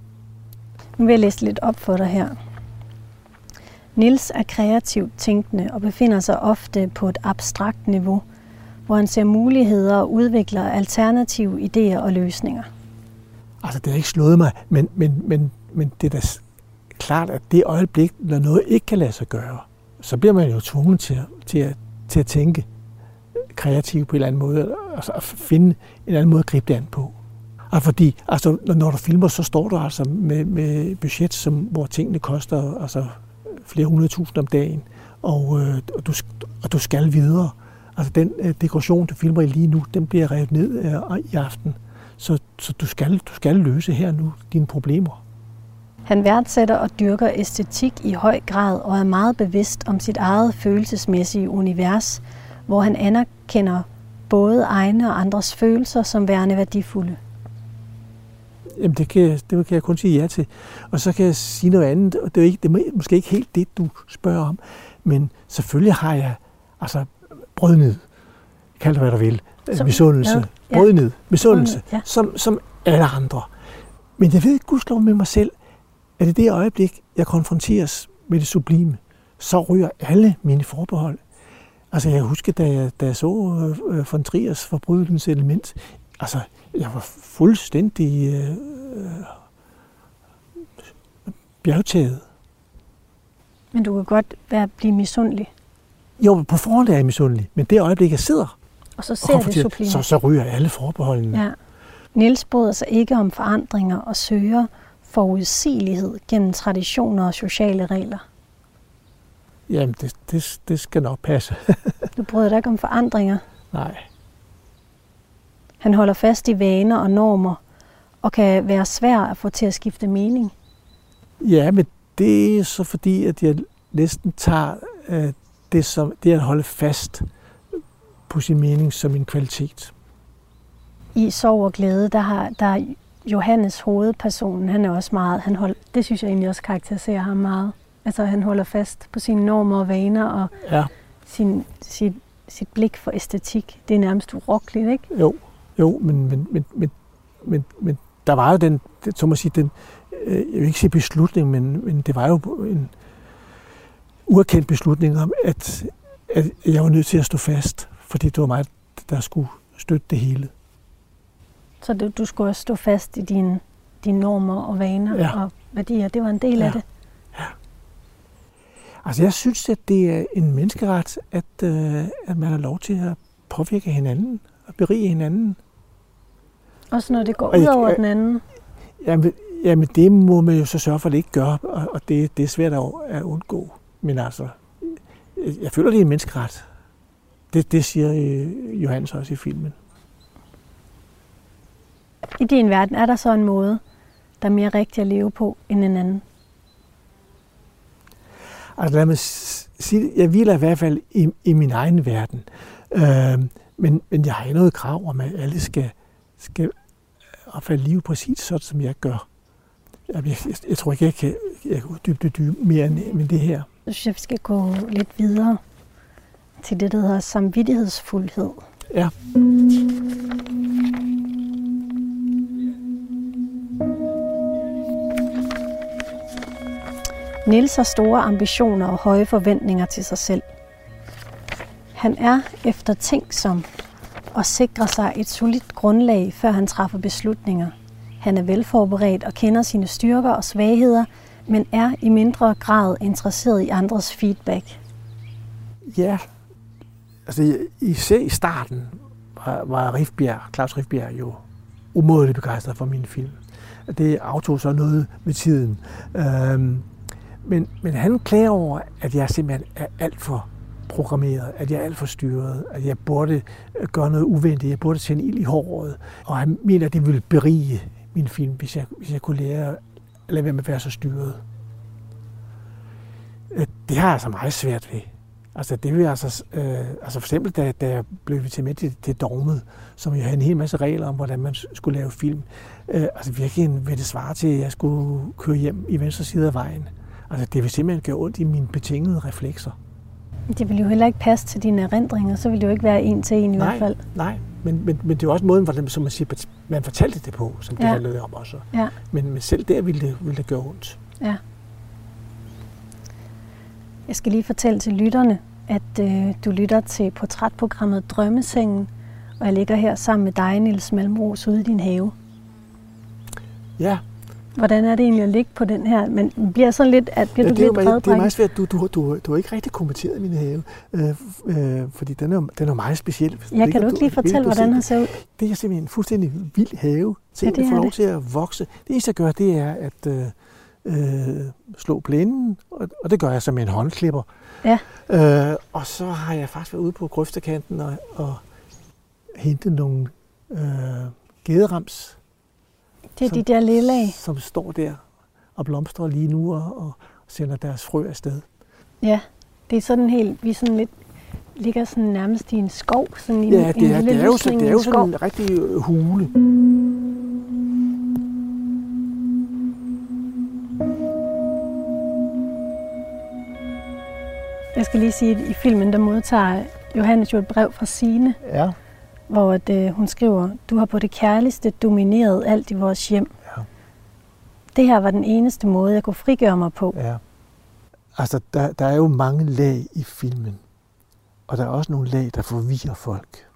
Nu vil jeg læse lidt op for dig her. Niels er kreativt tænkende og befinder sig ofte på et abstrakt niveau, hvor han ser muligheder og udvikler alternative idéer og løsninger. Altså, det har ikke slået mig, men, men, men, men det er da klart, at det øjeblik, når noget ikke kan lade sig gøre, så bliver man jo tvunget til at, til at, til at tænke kreativt på en eller anden måde, altså at finde en anden måde at gribe det an på. Og fordi, altså, når du filmer, så står du altså med, med budget, som, hvor tingene koster altså, flere hundrede tusind om dagen, og, øh, og, du, og du skal videre. Altså den øh, dekoration, du filmer i lige nu, den bliver revet ned øh, i aften, så, så du, skal, du skal løse her nu dine problemer. Han værdsætter og dyrker æstetik i høj grad og er meget bevidst om sit eget følelsesmæssige univers, hvor han anerkender både egne og andres følelser som værende værdifulde. Jamen det kan, det kan jeg kun sige ja til. Og så kan jeg sige noget andet, og det er, ikke, det er måske ikke helt det, du spørger om, men selvfølgelig har jeg altså brødnid, kald det hvad der vil, som, misundelse, ja, brødnid, misundelse, brødnid, ja. som, som alle andre. Men jeg ved gudskelov med mig selv, at i det øjeblik, jeg konfronteres med det sublime, så ryger alle mine forbehold. Altså, jeg husker, da jeg, da jeg så øh, von Triers Forbrydelsens element, altså, jeg var fuldstændig øh, bjergtaget. Men du kan godt være, blive misundelig? Jo, på forhånd er jeg misundelig, men det øjeblik, jeg sidder og, så ser og det sublime. Så, så ryger alle forbeholdene. Ja. Niels bryder sig ikke om forandringer og søger forudsigelighed gennem traditioner og sociale regler? Jamen, det, det, det skal nok passe. Du bryder dig ikke om forandringer? Nej. Han holder fast i vaner og normer, og kan være svær at få til at skifte mening. Ja, men det er så fordi, at jeg næsten tager øh, det, som, det at holde fast på sin mening som en kvalitet. I Sorg og Glæde, der har... Der Johannes, hovedpersonen, han er også meget, han hold, det synes jeg egentlig også karakteriserer ham meget. Altså han holder fast på sine normer og vaner og ja. sin, sit, sit blik for æstetik. Det er nærmest urokkeligt, ikke? Jo, jo men, men, men, men, men, men der var jo den, så må sige, den, øh, jeg vil ikke sige beslutning, men, men det var jo en uerkendt beslutning om, at, at jeg var nødt til at stå fast, fordi det var mig, der skulle støtte det hele. Så du, du skulle også stå fast i dine, dine normer og vaner ja. og værdier. Det var en del ja. af det. Ja. Altså jeg synes, at det er en menneskeret, at, øh, at man har lov til at påvirke hinanden og berige hinanden. Også når det går og ud over jeg, den anden? Jamen, jamen det må man jo så sørge for, at det ikke gør, og, og det, det er svært at undgå. Men altså, jeg, jeg føler, det er en menneskeret. Det, det siger øh, Johannes også i filmen. I din verden er der så en måde, der er mere rigtig at leve på end en anden? Altså lad mig sige, jeg hviler i hvert fald i, i min egen verden. Øh, men, men jeg har ikke noget krav om, at alle skal, skal opfatte livet præcis sådan, som jeg gør. Jeg, jeg, jeg tror ikke, jeg kan, jeg kan uddybe det dybe mere end det her. Jeg synes, jeg skal gå lidt videre til det, der hedder samvittighedsfuldhed. Ja. Niels har store ambitioner og høje forventninger til sig selv. Han er eftertænksom og sikrer sig et solidt grundlag, før han træffer beslutninger. Han er velforberedt og kender sine styrker og svagheder, men er i mindre grad interesseret i andres feedback. Ja, altså især i starten var Rifbjerg, Claus Rifbjerg jo umådeligt begejstret for min film. Det aftog så noget med tiden. Men, men han klager over, at jeg simpelthen er alt for programmeret, at jeg er alt for styret, at jeg burde gøre noget uventet, jeg burde tænde ild i håret. Og han mener, at det ville berige min film, hvis jeg, hvis jeg kunne lære at lade være med at være så styret. Det har jeg altså meget svært ved. Altså det vil altså, øh, altså for eksempel, da, da jeg blev inviteret med til, til Dogme, som jo havde en hel masse regler om, hvordan man skulle lave film, øh, altså virkelig vil det svare til, at jeg skulle køre hjem i venstre side af vejen. Altså det vil simpelthen gøre ondt i mine betingede reflekser. Det ville jo heller ikke passe til dine erindringer, så ville det jo ikke være en til en i nej, hvert fald. Nej, men, men, men det er også måden, hvordan, som man siger, man fortalte det på, som det ja. handlede om også. Ja. Men, men selv der ville det, ville det gøre ondt. Ja. Jeg skal lige fortælle til lytterne, at øh, du lytter til portrætprogrammet Drømmesengen, og jeg ligger her sammen med dig, Niels Malmros, ude i din have. Ja. Hvordan er det egentlig at ligge på den her? Men bliver sådan lidt, at bliver ja, du lidt redbrækket? Det er meget svært. Du, du, du, du har ikke rigtig kommenteret min have, øh, øh, fordi den er, den er meget speciel. Jeg ja, kan du ikke lige fortælle, hvordan den ser ud? Det er simpelthen en fuldstændig vild have, til ja, at få lov til at vokse. Det eneste, jeg gør, det er, at... Øh, Øh, slå blænden, og det gør jeg så med en håndklipper. Ja. Øh, og så har jeg faktisk været ude på grøftekanten og, og hentet nogle øh, gederams. Det er som, de der lille som står der og blomstrer lige nu og, og sender deres frø afsted. Ja, det er sådan helt, vi sådan lidt ligger sådan nærmest i en skov. Sådan ja, en, det er, en det er jo, så, det er jo sådan en rigtig hule. Jeg skal lige sige, at i filmen, der modtager Johannes jo et brev fra Signe, ja. hvor at, øh, hun skriver, du har på det kærligste domineret alt i vores hjem. Ja. Det her var den eneste måde, jeg kunne frigøre mig på. Ja. Altså, der, der er jo mange lag i filmen, og der er også nogle lag, der forvirrer folk.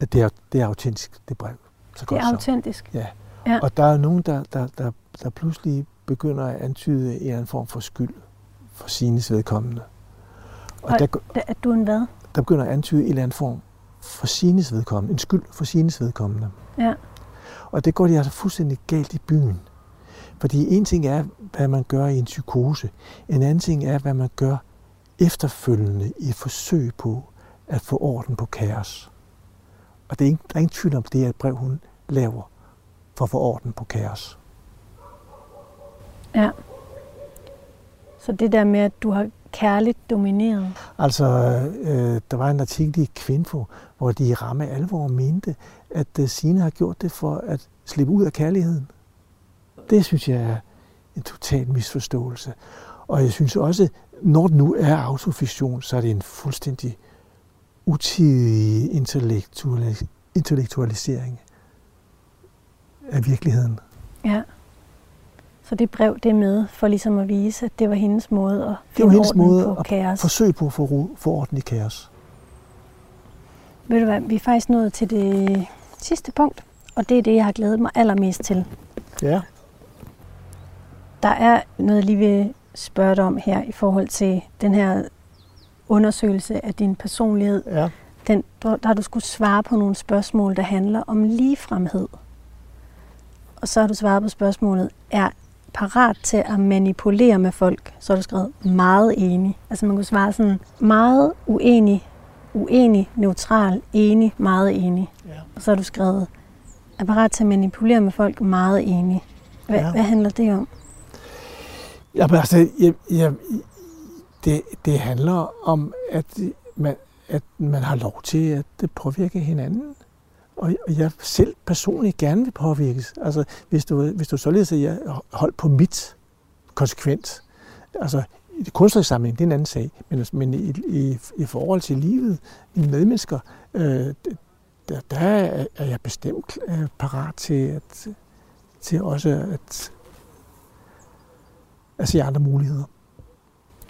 Det er, det er autentisk, det brev. Så godt det er så. autentisk? Ja. ja. Og der er nogen, der, der, der, der pludselig begynder at antyde en eller anden form for skyld for Signes vedkommende. Og og der, der, at du en hvad? Der begynder at antyde en eller anden form for Signes vedkommende. En skyld for Signes vedkommende. Ja. Og det går de altså fuldstændig galt i byen. Fordi en ting er, hvad man gør i en psykose. En anden ting er, hvad man gør efterfølgende i et forsøg på at få orden på kaos. Og det er ingen, der er ingen tvivl om, det er et brev, hun laver for at få orden på kaos. Ja. Så det der med, at du har kærligt domineret? Altså, øh, der var en artikel i Kvinfo, hvor de i ramme alvor mente, at øh, Signe har gjort det for at slippe ud af kærligheden. Det synes jeg er en total misforståelse. Og jeg synes også, når det nu er autofiktion, så er det en fuldstændig utidig intellektualis- intellektualisering af virkeligheden. Ja. Så det brev, det er med for ligesom at vise, at det var hendes måde at finde det var orden måde på kaos. Forsøg på at få, få orden i kaos. Ved du hvad, vi er faktisk nået til det sidste punkt, og det er det, jeg har glædet mig allermest til. Ja. Der er noget, jeg lige vil spørge dig om her i forhold til den her undersøgelse af din personlighed. Ja. Den, der har du skulle svare på nogle spørgsmål, der handler om ligefremhed. Og så har du svaret på spørgsmålet, er parat til at manipulere med folk, så er du skrevet meget enig. Altså man kunne svare sådan meget uenig, uenig, neutral, enig, meget enig. Ja. Og så er du skrevet, er parat til at manipulere med folk, meget enig. Hva, ja. Hvad handler det om? Ja, men altså, jeg, jeg, det, det handler om, at man, at man har lov til at påvirke hinanden. Og jeg selv personligt gerne vil påvirkes. Altså, hvis du, hvis du således at jeg holdt på mit konsekvent, altså i det kunstneriske sammenhæng, det er en anden sag, men, men i, i, i forhold til livet, mine medmennesker, øh, der, der er jeg bestemt øh, parat til, at, til også at, at se andre muligheder.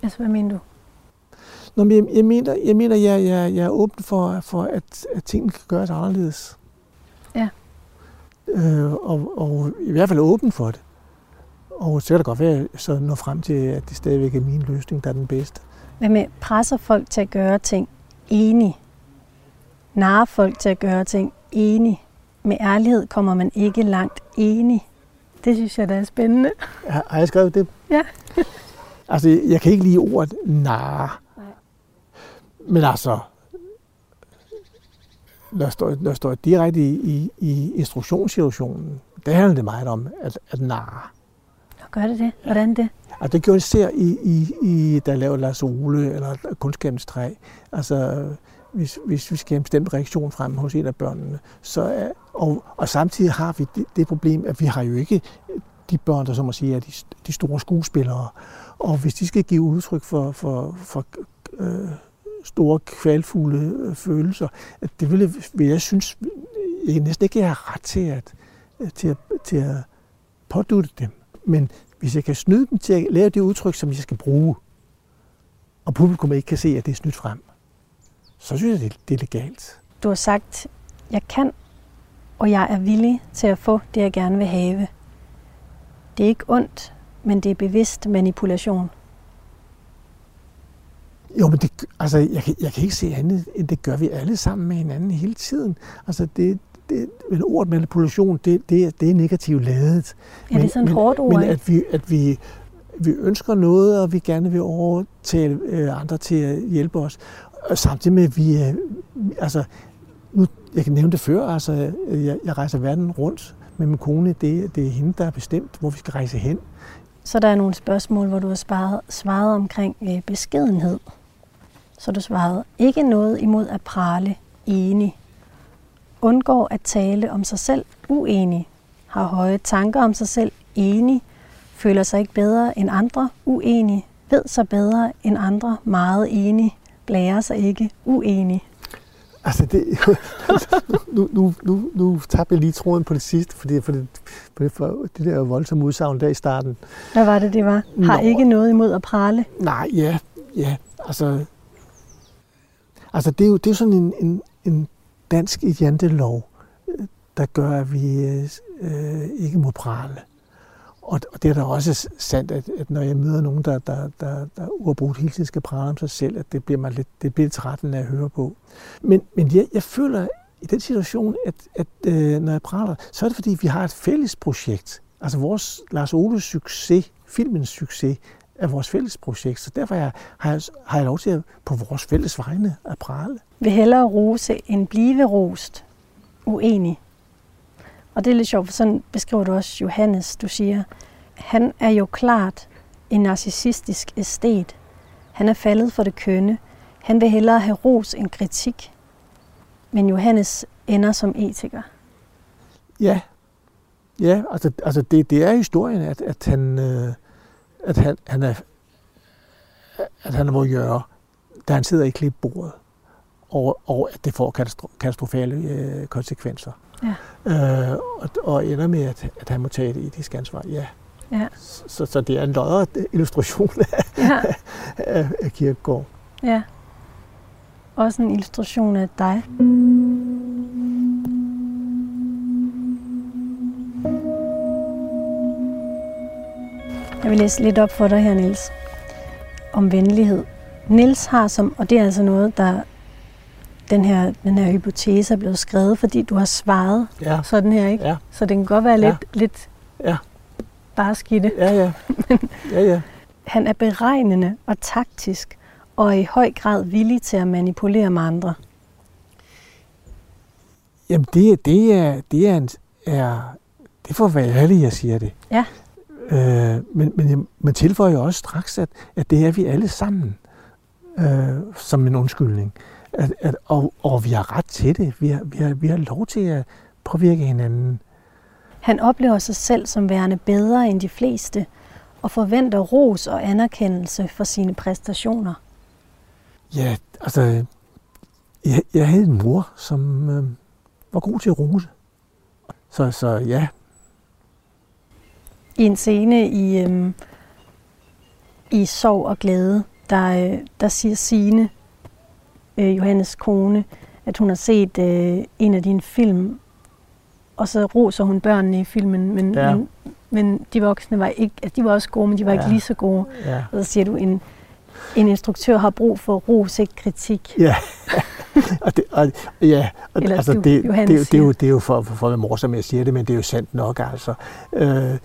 Altså, hvad mener du? Nå, men jeg, jeg mener, jeg, mener jeg, jeg, jeg er åben for, for at, at tingene kan gøres anderledes. Ja. Øh, og, og i hvert fald åben for det. Og så kan det godt være, at jeg så når frem til, at det stadigvæk er min løsning, der er den bedste. Hvad med presser folk til at gøre ting enig? Narrer folk til at gøre ting enig? Med ærlighed kommer man ikke langt enig. Det synes jeg, der er spændende. Har, har jeg skrevet det? Ja. Altså, jeg kan ikke lide ordet narrer. Men altså, når står, når står direkte i, i, i instruktionssituationen, der handler det meget om at, at narre. Gør det det? Hvordan det? Altså, det gjorde jeg ser i, i, i da jeg lavede Lars Ole eller Kunskabens træ. Altså, hvis, hvis vi skal have en bestemt reaktion frem hos et af børnene, så er, og, og samtidig har vi det, det problem, at vi har jo ikke de børn, der som at sige er de, de store skuespillere. Og hvis de skal give udtryk for, for, for øh, store kvalfulde følelser, det ville, ville jeg synes, jeg næsten ikke jeg har ret til at, til at, til at pådutte dem. Men hvis jeg kan snyde dem til at lave det udtryk, som jeg skal bruge, og publikum ikke kan se, at det er snydt frem, så synes jeg, det er legalt. Du har sagt, jeg kan, og jeg er villig til at få det, jeg gerne vil have. Det er ikke ondt, men det er bevidst manipulation. Jo, men det, altså, jeg, kan, jeg kan ikke se andet, end det gør vi alle sammen med hinanden hele tiden. Altså, det Det, men ordet manipulation, det, det, det er negativt ladet. Ja, men, det er sådan et hårdt ord. Men at vi, at vi, vi ønsker noget, og vi gerne vil overtale øh, andre til at hjælpe os. Og samtidig med, at vi... Øh, altså, nu, jeg kan nævne det før, altså, jeg, jeg rejser verden rundt med min kone. Det, det er hende, der er bestemt, hvor vi skal rejse hen. Så der er nogle spørgsmål, hvor du har sparet, svaret omkring øh, beskedenhed. Så du svarede, ikke noget imod at prale, enig. Undgår at tale om sig selv uenig, har høje tanker om sig selv enig, føler sig ikke bedre end andre uenig, ved sig bedre end andre meget enig, blærer sig ikke uenig. Altså det, nu, nu, nu, nu tabte jeg lige tråden på det sidste, fordi for det, for det, for det der voldsomme udsagn der i starten. Hvad var det, det var? Har Nå. Ikke noget imod at prale? Nej, ja, ja. Altså, altså det er jo det er sådan en, en, en dansk jantelov, der gør, at vi øh, ikke må prale. Og, og det er da også sandt, at, at når jeg møder nogen, der, der, der, der uafbrudt hele tiden skal prale om sig selv, at det bliver mig lidt, det bliver lidt trættende at høre på. Men, men jeg, jeg føler i den situation, at, at øh, når jeg praler, så er det fordi, vi har et fælles projekt. Altså vores Lars Oles succes, filmens succes, er vores fælles projekt. Så derfor har jeg, har jeg, har jeg lov til at på vores fælles vegne at prale. Vil hellere rose end blive rost. Uenig. Og det er lidt sjovt, for sådan beskriver du også Johannes. Du siger, han er jo klart en narcissistisk æstet. Han er faldet for det kønne. Han vil hellere have ros end kritik. Men Johannes ender som etiker. Ja. Ja, altså, altså det, det er historien, at, at han... Øh, at han, han er at han må gøre, da han sidder i klipbordet, og, og at det får katastrofale øh, konsekvenser. Ja. Øh, og, og ender med, at, at han må tage et etisk ansvar. Ja. Ja. Så, så det er en lødret illustration af, ja. af, af Kierkegaard. Ja. Også en illustration af dig. Jeg vil læse lidt op for dig her, Niels, om venlighed. Niels har som, og det er altså noget, der den her, den her hypotese er blevet skrevet, fordi du har svaret ja. Sådan her, ikke? Ja. Så det kan godt være lidt, ja. lidt ja. bare skidte. Ja, ja. ja, ja. Han er beregnende og taktisk, og er i høj grad villig til at manipulere med andre. Jamen, det, det er, det er, en, er, det får være ærlig, jeg siger det. Ja. Øh, men, men man tilføjer jo også straks, at, at det er vi alle sammen øh, som en undskyldning. At, at, og, og vi har ret til det. Vi har, vi, har, vi har lov til at påvirke hinanden. Han oplever sig selv som værende bedre end de fleste, og forventer ros og anerkendelse for sine præstationer. Ja, altså, jeg, jeg havde en mor, som øh, var god til at rose. Så, så ja... I en scene i, øhm, i Sorg og Glæde, der, øh, der siger Signe, øh, Johannes kone, at hun har set øh, en af dine film, og så roser hun børnene i filmen, men, ja. men, men de voksne var ikke, altså, de var også gode, men de var ja. ikke lige så gode. Ja. Og så siger du, en, en instruktør har brug for ros, ikke kritik. Ja, og det, og, ja. Og, altså, du, det, Johannes, det, det, det, er jo, det er jo for, for, for morsomt, jeg siger det, men det er jo sandt nok, altså. Øh,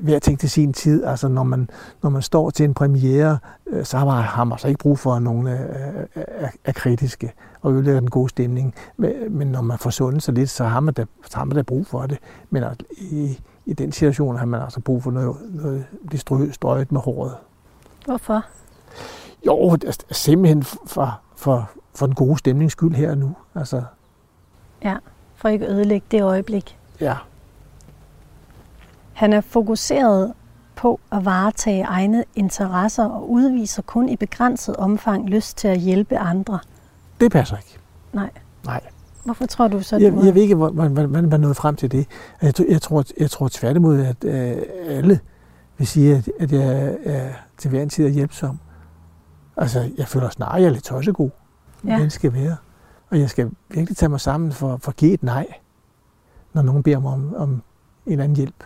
vil jeg tænke til sin tid. Altså når man, når man står til en premiere, øh, så har man, har man så ikke brug for, at nogen er, er, er kritiske og ødelægger den gode stemning. Men, men når man får sundet sig lidt, så har man da, så har man da brug for det. Men altså, i, i den situation har man altså brug for noget, noget det strø, strøget med håret. Hvorfor? Jo, simpelthen for, for, for den gode stemnings skyld her og nu. Altså. Ja, for ikke ødelægge det øjeblik. Ja. Han er fokuseret på at varetage egne interesser og udviser kun i begrænset omfang lyst til at hjælpe andre. Det passer ikke. Nej. Nej. Hvorfor tror du så, det? Jeg, jeg ved ikke, hvordan man nåede frem til det. Jeg, jeg, tror, jeg tror tværtimod, at øh, alle vil sige, at, at jeg er til hver en tid er hjælpsom. Altså, jeg føler snarere, at jeg er lidt tossegod. Ja. Den skal være. Og jeg skal virkelig tage mig sammen for, for at give et nej, når nogen beder mig om, om en eller anden hjælp.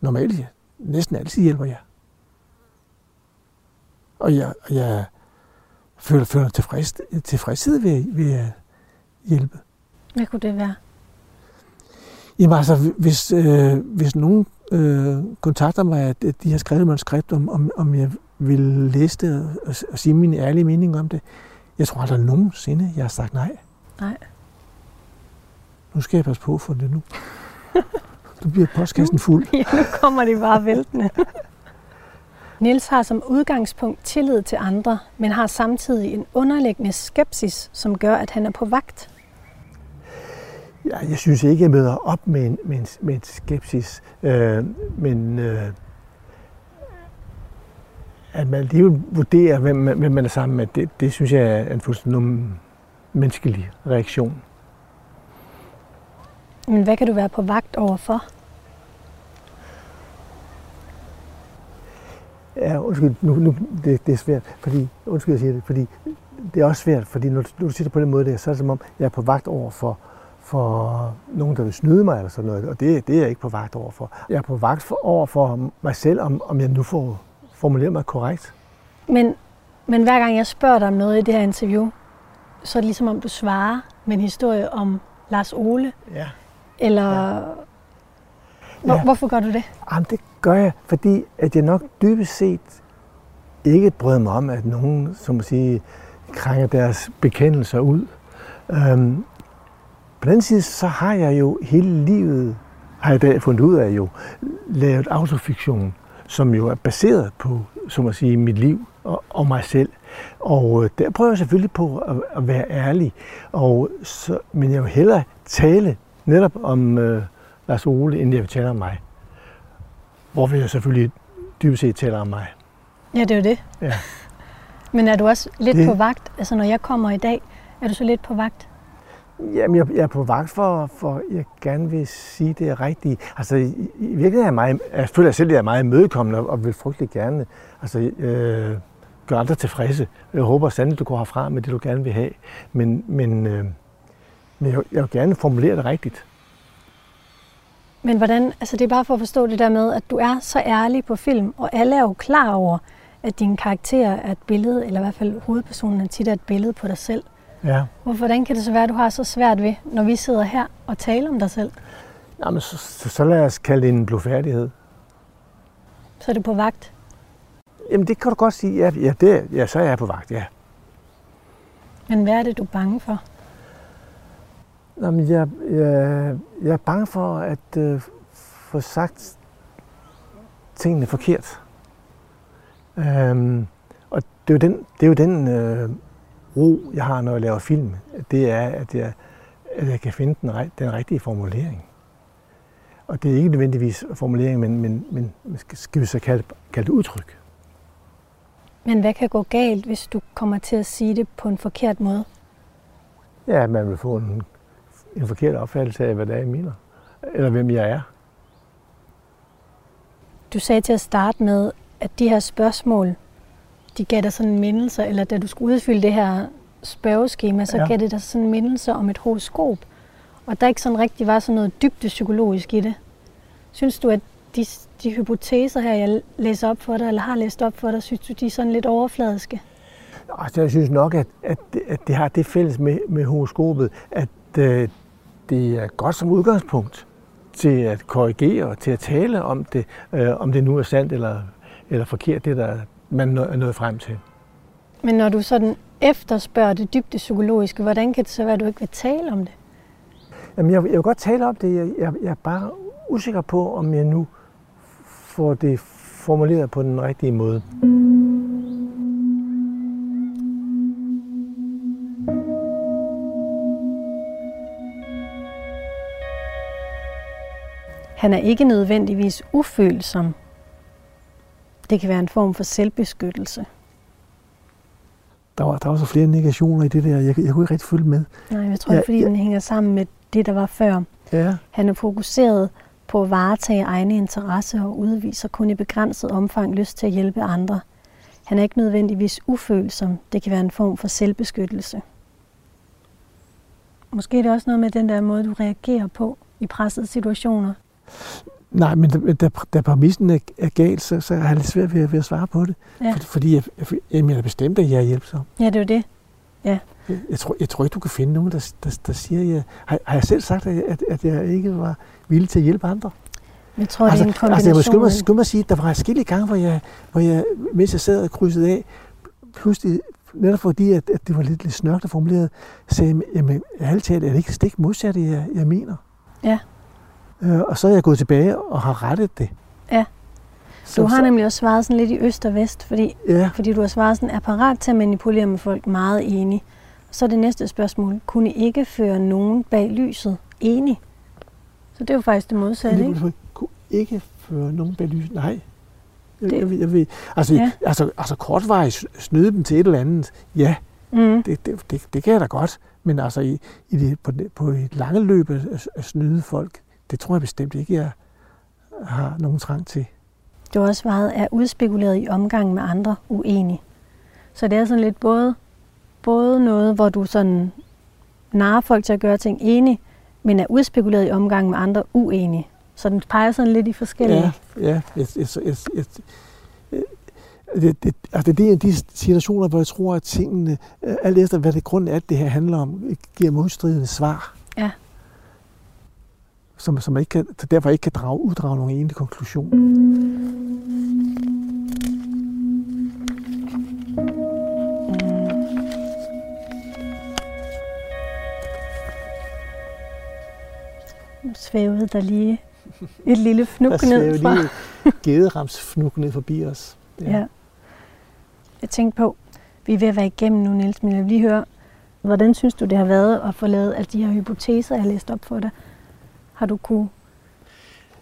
Normalt, jeg, næsten altid hjælper jeg. Og jeg, jeg føler, føler tilfreds, tilfredshed ved, ved at hjælpe. Hvad kunne det være? Jamen altså, hvis, øh, hvis nogen øh, kontakter mig, at de har skrevet manuskript, om, om, om jeg vil læse det og, og sige min ærlige mening om det. Jeg tror aldrig nogensinde, jeg har sagt nej. Nej. Nu skal jeg passe på for det nu. Nu bliver postkassen fuld. Ja, nu kommer de bare væltende. Niels har som udgangspunkt tillid til andre, men har samtidig en underliggende skepsis, som gør, at han er på vagt. Ja, jeg synes ikke, jeg møder op med en, med en, med en skepsis, øh, men øh, at man alligevel vurderer, hvem man, hvem man er sammen med, det, det synes jeg er en fuldstændig menneskelig reaktion. Men hvad kan du være på vagt overfor? Ja, undskyld, nu, nu, det, det er svært, fordi, undskyld jeg siger det, fordi det er også svært, fordi når du siger det på den måde der, så er det som om, jeg er på vagt overfor for nogen, der vil snyde mig eller sådan noget, og det, det er jeg ikke på vagt overfor. Jeg er på vagt for, overfor mig selv, om, om jeg nu får formuleret mig korrekt. Men, men hver gang jeg spørger dig om noget i det her interview, så er det ligesom om du svarer med en historie om Lars Ole. Ja. Eller ja. Hvorfor gør du det? Jamen, det gør jeg, fordi at jeg nok dybest set ikke bryder mig om, at nogen, som man siger, krænger deres bekendelser ud. Øhm, på den side, så har jeg jo hele livet, har jeg da fundet ud af jo, lavet autofiktion, som jo er baseret på, som man siger, mit liv og, og mig selv. Og der prøver jeg selvfølgelig på at, at være ærlig, og så, men jeg vil hellere tale netop om øh, Lars Ole, inden jeg vil tale om mig. Hvorfor jeg selvfølgelig dybest set taler om mig. Ja, det er jo det. Ja. Men er du også lidt det... på vagt? Altså når jeg kommer i dag, er du så lidt på vagt? Jamen jeg, jeg er på vagt for, for jeg gerne vil sige det rigtige. Altså i, i virkeligheden er meget, jeg føler jeg selv, at jeg er meget imødekommende og vil frygtelig gerne. Altså øh, gør andre tilfredse. Jeg håber sandelig, du går herfra med det, du gerne vil have. Men, men øh, Men jeg, jeg vil gerne formulere det rigtigt. Men hvordan, altså det er bare for at forstå det der med, at du er så ærlig på film, og alle er jo klar over, at din karakter er et billede, eller i hvert fald hovedpersonen tit er et billede på dig selv. Ja. Hvordan kan det så være, at du har så svært ved, når vi sidder her og taler om dig selv? Jamen, så, så, så lad os kalde det en blufærdighed. Så er du på vagt? Jamen, det kan du godt sige. Ja, ja, det, ja, så er jeg på vagt, ja. Men hvad er det, du er bange for? Jamen, jeg, jeg, jeg er bange for at øh, få sagt tingene forkert. Øhm, og det er jo den, det er jo den øh, ro, jeg har, når jeg laver film. Det er, at jeg, at jeg kan finde den, den rigtige formulering. Og det er ikke nødvendigvis formulering, men, men, men skal vi så kalde, kalde det udtryk. Men hvad kan gå galt, hvis du kommer til at sige det på en forkert måde? Ja, man vil få en en forkert opfattelse af, hvad det er, jeg mener, eller hvem jeg er. Du sagde til at starte med, at de her spørgsmål, de gav dig sådan en mindelse, eller da du skulle udfylde det her spørgeskema, så ja. Gav det dig sådan en mindelse om et horoskop, og der ikke sådan rigtig var sådan noget dybde psykologisk i det. Synes du, at de, de hypoteser her, jeg læser op for dig, eller har læst op for dig, synes du, de er sådan lidt overfladiske? Altså, jeg synes nok, at, at, det, at det har det fælles med, med horoskopet, at det er godt som udgangspunkt, til at korrigere og til at tale om det, øh, om det nu er sandt eller, eller forkert, det der man er nået frem til. Men når du sådan efterspørger det dybde psykologiske, hvordan kan det så være, at du ikke vil tale om det? Jamen, jeg, jeg vil godt tale om det. Jeg, jeg, jeg er bare usikker på, om jeg nu får det formuleret på den rigtige måde. Han er ikke nødvendigvis ufølsom. Det kan være en form for selvbeskyttelse. Der var, der var så flere negationer i det der. Jeg, jeg kunne ikke rigtig følge med. Nej, jeg tror, ja, fordi ja. Den hænger sammen med det, der var før. Ja. Han er fokuseret på at varetage egne interesser og udviser kun i begrænset omfang lyst til at hjælpe andre. Han er ikke nødvendigvis ufølsom. Det kan være en form for selvbeskyttelse. Måske er det også noget med den der måde, du reagerer på i pressede situationer. Nej, men da, da præmissen er, er galt, så, så har jeg lidt svært ved at, ved at svare på det. Ja. For, fordi jeg, jeg, jeg mener bestemt, at jeg er hjælpsom. Ja, det er jo det. Ja. Jeg, jeg, tror, jeg tror ikke, du kan finde nogen, der, der, der siger, at jeg... Har, har jeg selv sagt, at jeg, at jeg ikke var villig til at hjælpe andre? Jeg tror, altså, det er en kombination. Altså, jeg må skynde mig, skynde mig at sige, at der var forskellige gange, hvor jeg, hvor jeg, mens jeg sad og krydsede af, pludselig, netop fordi, at, at det var lidt, lidt snørkt og formuleret, sagde jeg, ærligt talt, er det ikke stik modsatte, jeg, jeg mener? Ja. Og så er jeg gået tilbage og har rettet det. Ja. Du har nemlig også svaret sådan lidt i øst og vest, fordi, ja. fordi du har svaret sådan, er parat til at manipulere med folk, meget enig. Så er det næste spørgsmål, kunne I ikke føre nogen bag lyset, enig? Så det er jo faktisk det modsatte, ikke? Kunne ikke føre nogen bag lyset, nej. Jeg, det... jeg, jeg, jeg, altså, ja. altså, altså kortvarigt snyde dem til et eller andet, ja, mm. det, det, det, det kan jeg da godt. Men altså i, i det, på, på et lange løb at, at snyde folk, det tror jeg bestemt ikke, jeg har nogen trang til. Du har også svaret, er udspekuleret i omgang med andre uenig. Så det er sådan lidt både, både noget, hvor du sådan narrer folk til at gøre ting enig, men er udspekuleret i omgang med andre uenig. Så den peger sådan lidt i forskellige. Ja, ja. Jeg, jeg, jeg, jeg, det, det, altså det er en af de situationer, hvor jeg tror, at tingene, alt efter hvad det grund er, at det her handler om, giver modstridende svar. Ja. Som, som man ikke kan, derfor ikke kan drage, uddrage nogen egentlig konklusion. Nu svævede der lige et lille fnuk ned fra. Der svævede lige et gederamsfnuk ned forbi os. Ja. Ja. Jeg tænkte på, vi er ved at være igennem nu, Niels, men jeg vil lige høre, hvordan synes du, det har været at få lavet alle de her hypoteser, jeg har læst op for dig? Har du kunne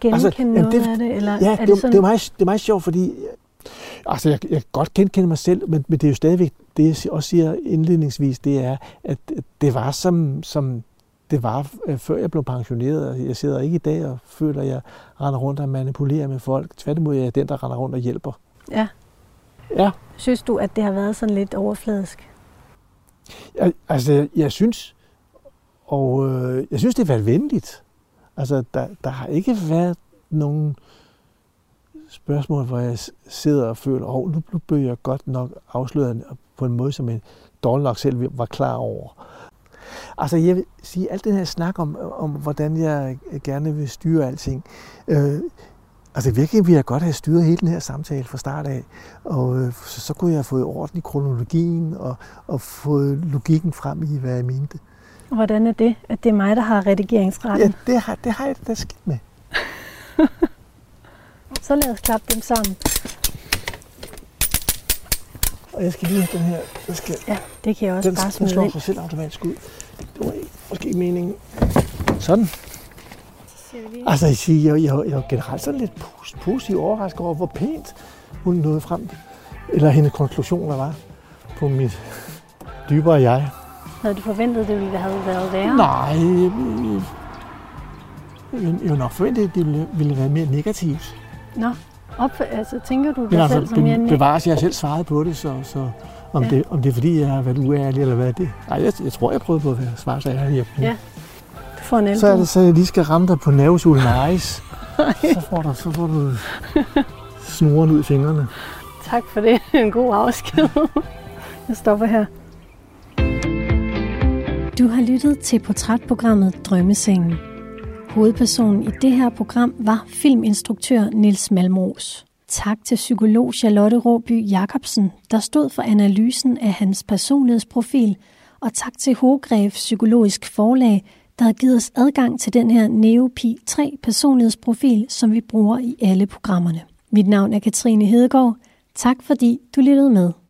genkende altså, noget det, af det? Eller ja, er det, det, sådan? Det, er meget, det er meget sjovt, fordi altså, jeg, jeg kan godt genkende mig selv, men, men det er jo stadigvæk, det jeg også siger indledningsvis, det er, at det var som, som det var, før jeg blev pensioneret. Jeg sidder ikke i dag og føler, at jeg render rundt og manipulerer med folk. Tværtimod er jeg den, der render rundt og hjælper. Ja. Ja. Synes du, at det har været sådan lidt overfladisk? Jeg, altså, jeg synes, og øh, jeg synes, det har været venligt. Altså, der, der har ikke været nogen spørgsmål, hvor jeg sidder og føler, åh, oh, nu blev jeg godt nok afsløret på en måde, som jeg dårlig nok selv var klar over. Altså, jeg vil sige, alt den her snak om, om hvordan jeg gerne vil styre alting, øh, altså virkelig ville jeg godt have styret hele den her samtale fra start af, og øh, så, så kunne jeg have fået orden i kronologien og, og fået logikken frem i, hvad jeg mente. Hvordan er det, at det er mig, der har redigeringsretten? Ja, det har, det har jeg da skidt med. Så lad os klappe dem sammen. Og jeg skal lige have den her. Jeg skal, ja, det kan jeg også den, bare smide ind. Den slår sig selv automatisk ud. Det var ikke, måske ikke meningen. Sådan. Altså, jeg siger, jeg, jeg, jeg er generelt sådan lidt positiv overrasket over, hvor pænt hun nåede frem. Eller hendes konklusioner var på mit dybere jeg. Havde du forventet, det ville have været værre? Nej, jeg ville nok forventet, at det ville være mere negativt. Nå, op, altså tænker du det altså, selv som mere negativt? Bevares, jeg har selv svaret på det, så, så om, ja. det, om det er fordi, jeg har været uærlig eller hvad er det? Nej, jeg, jeg tror, jeg prøvede på at svare så ærlig. Ja, du får en elbe. Så er det så, jeg lige skal ramme dig på nervesulen af ice. Så får du, så får du snoren ud i fingrene. Tak for det. En god afsked. Jeg stopper her. Du har lyttet til portrætprogrammet Drømmesengen. Hovedpersonen i det her program var filminstruktør Niels Malmros. Tak til psykolog Charlotte Råby Jacobsen, der stod for analysen af hans personlighedsprofil, og tak til H. Gref's psykologisk Forlag, der har givet os adgang til den her NEO PI tre personlighedsprofil, som vi bruger i alle programmerne. Mit navn er Katrine Hedegaard. Tak fordi du lyttede med.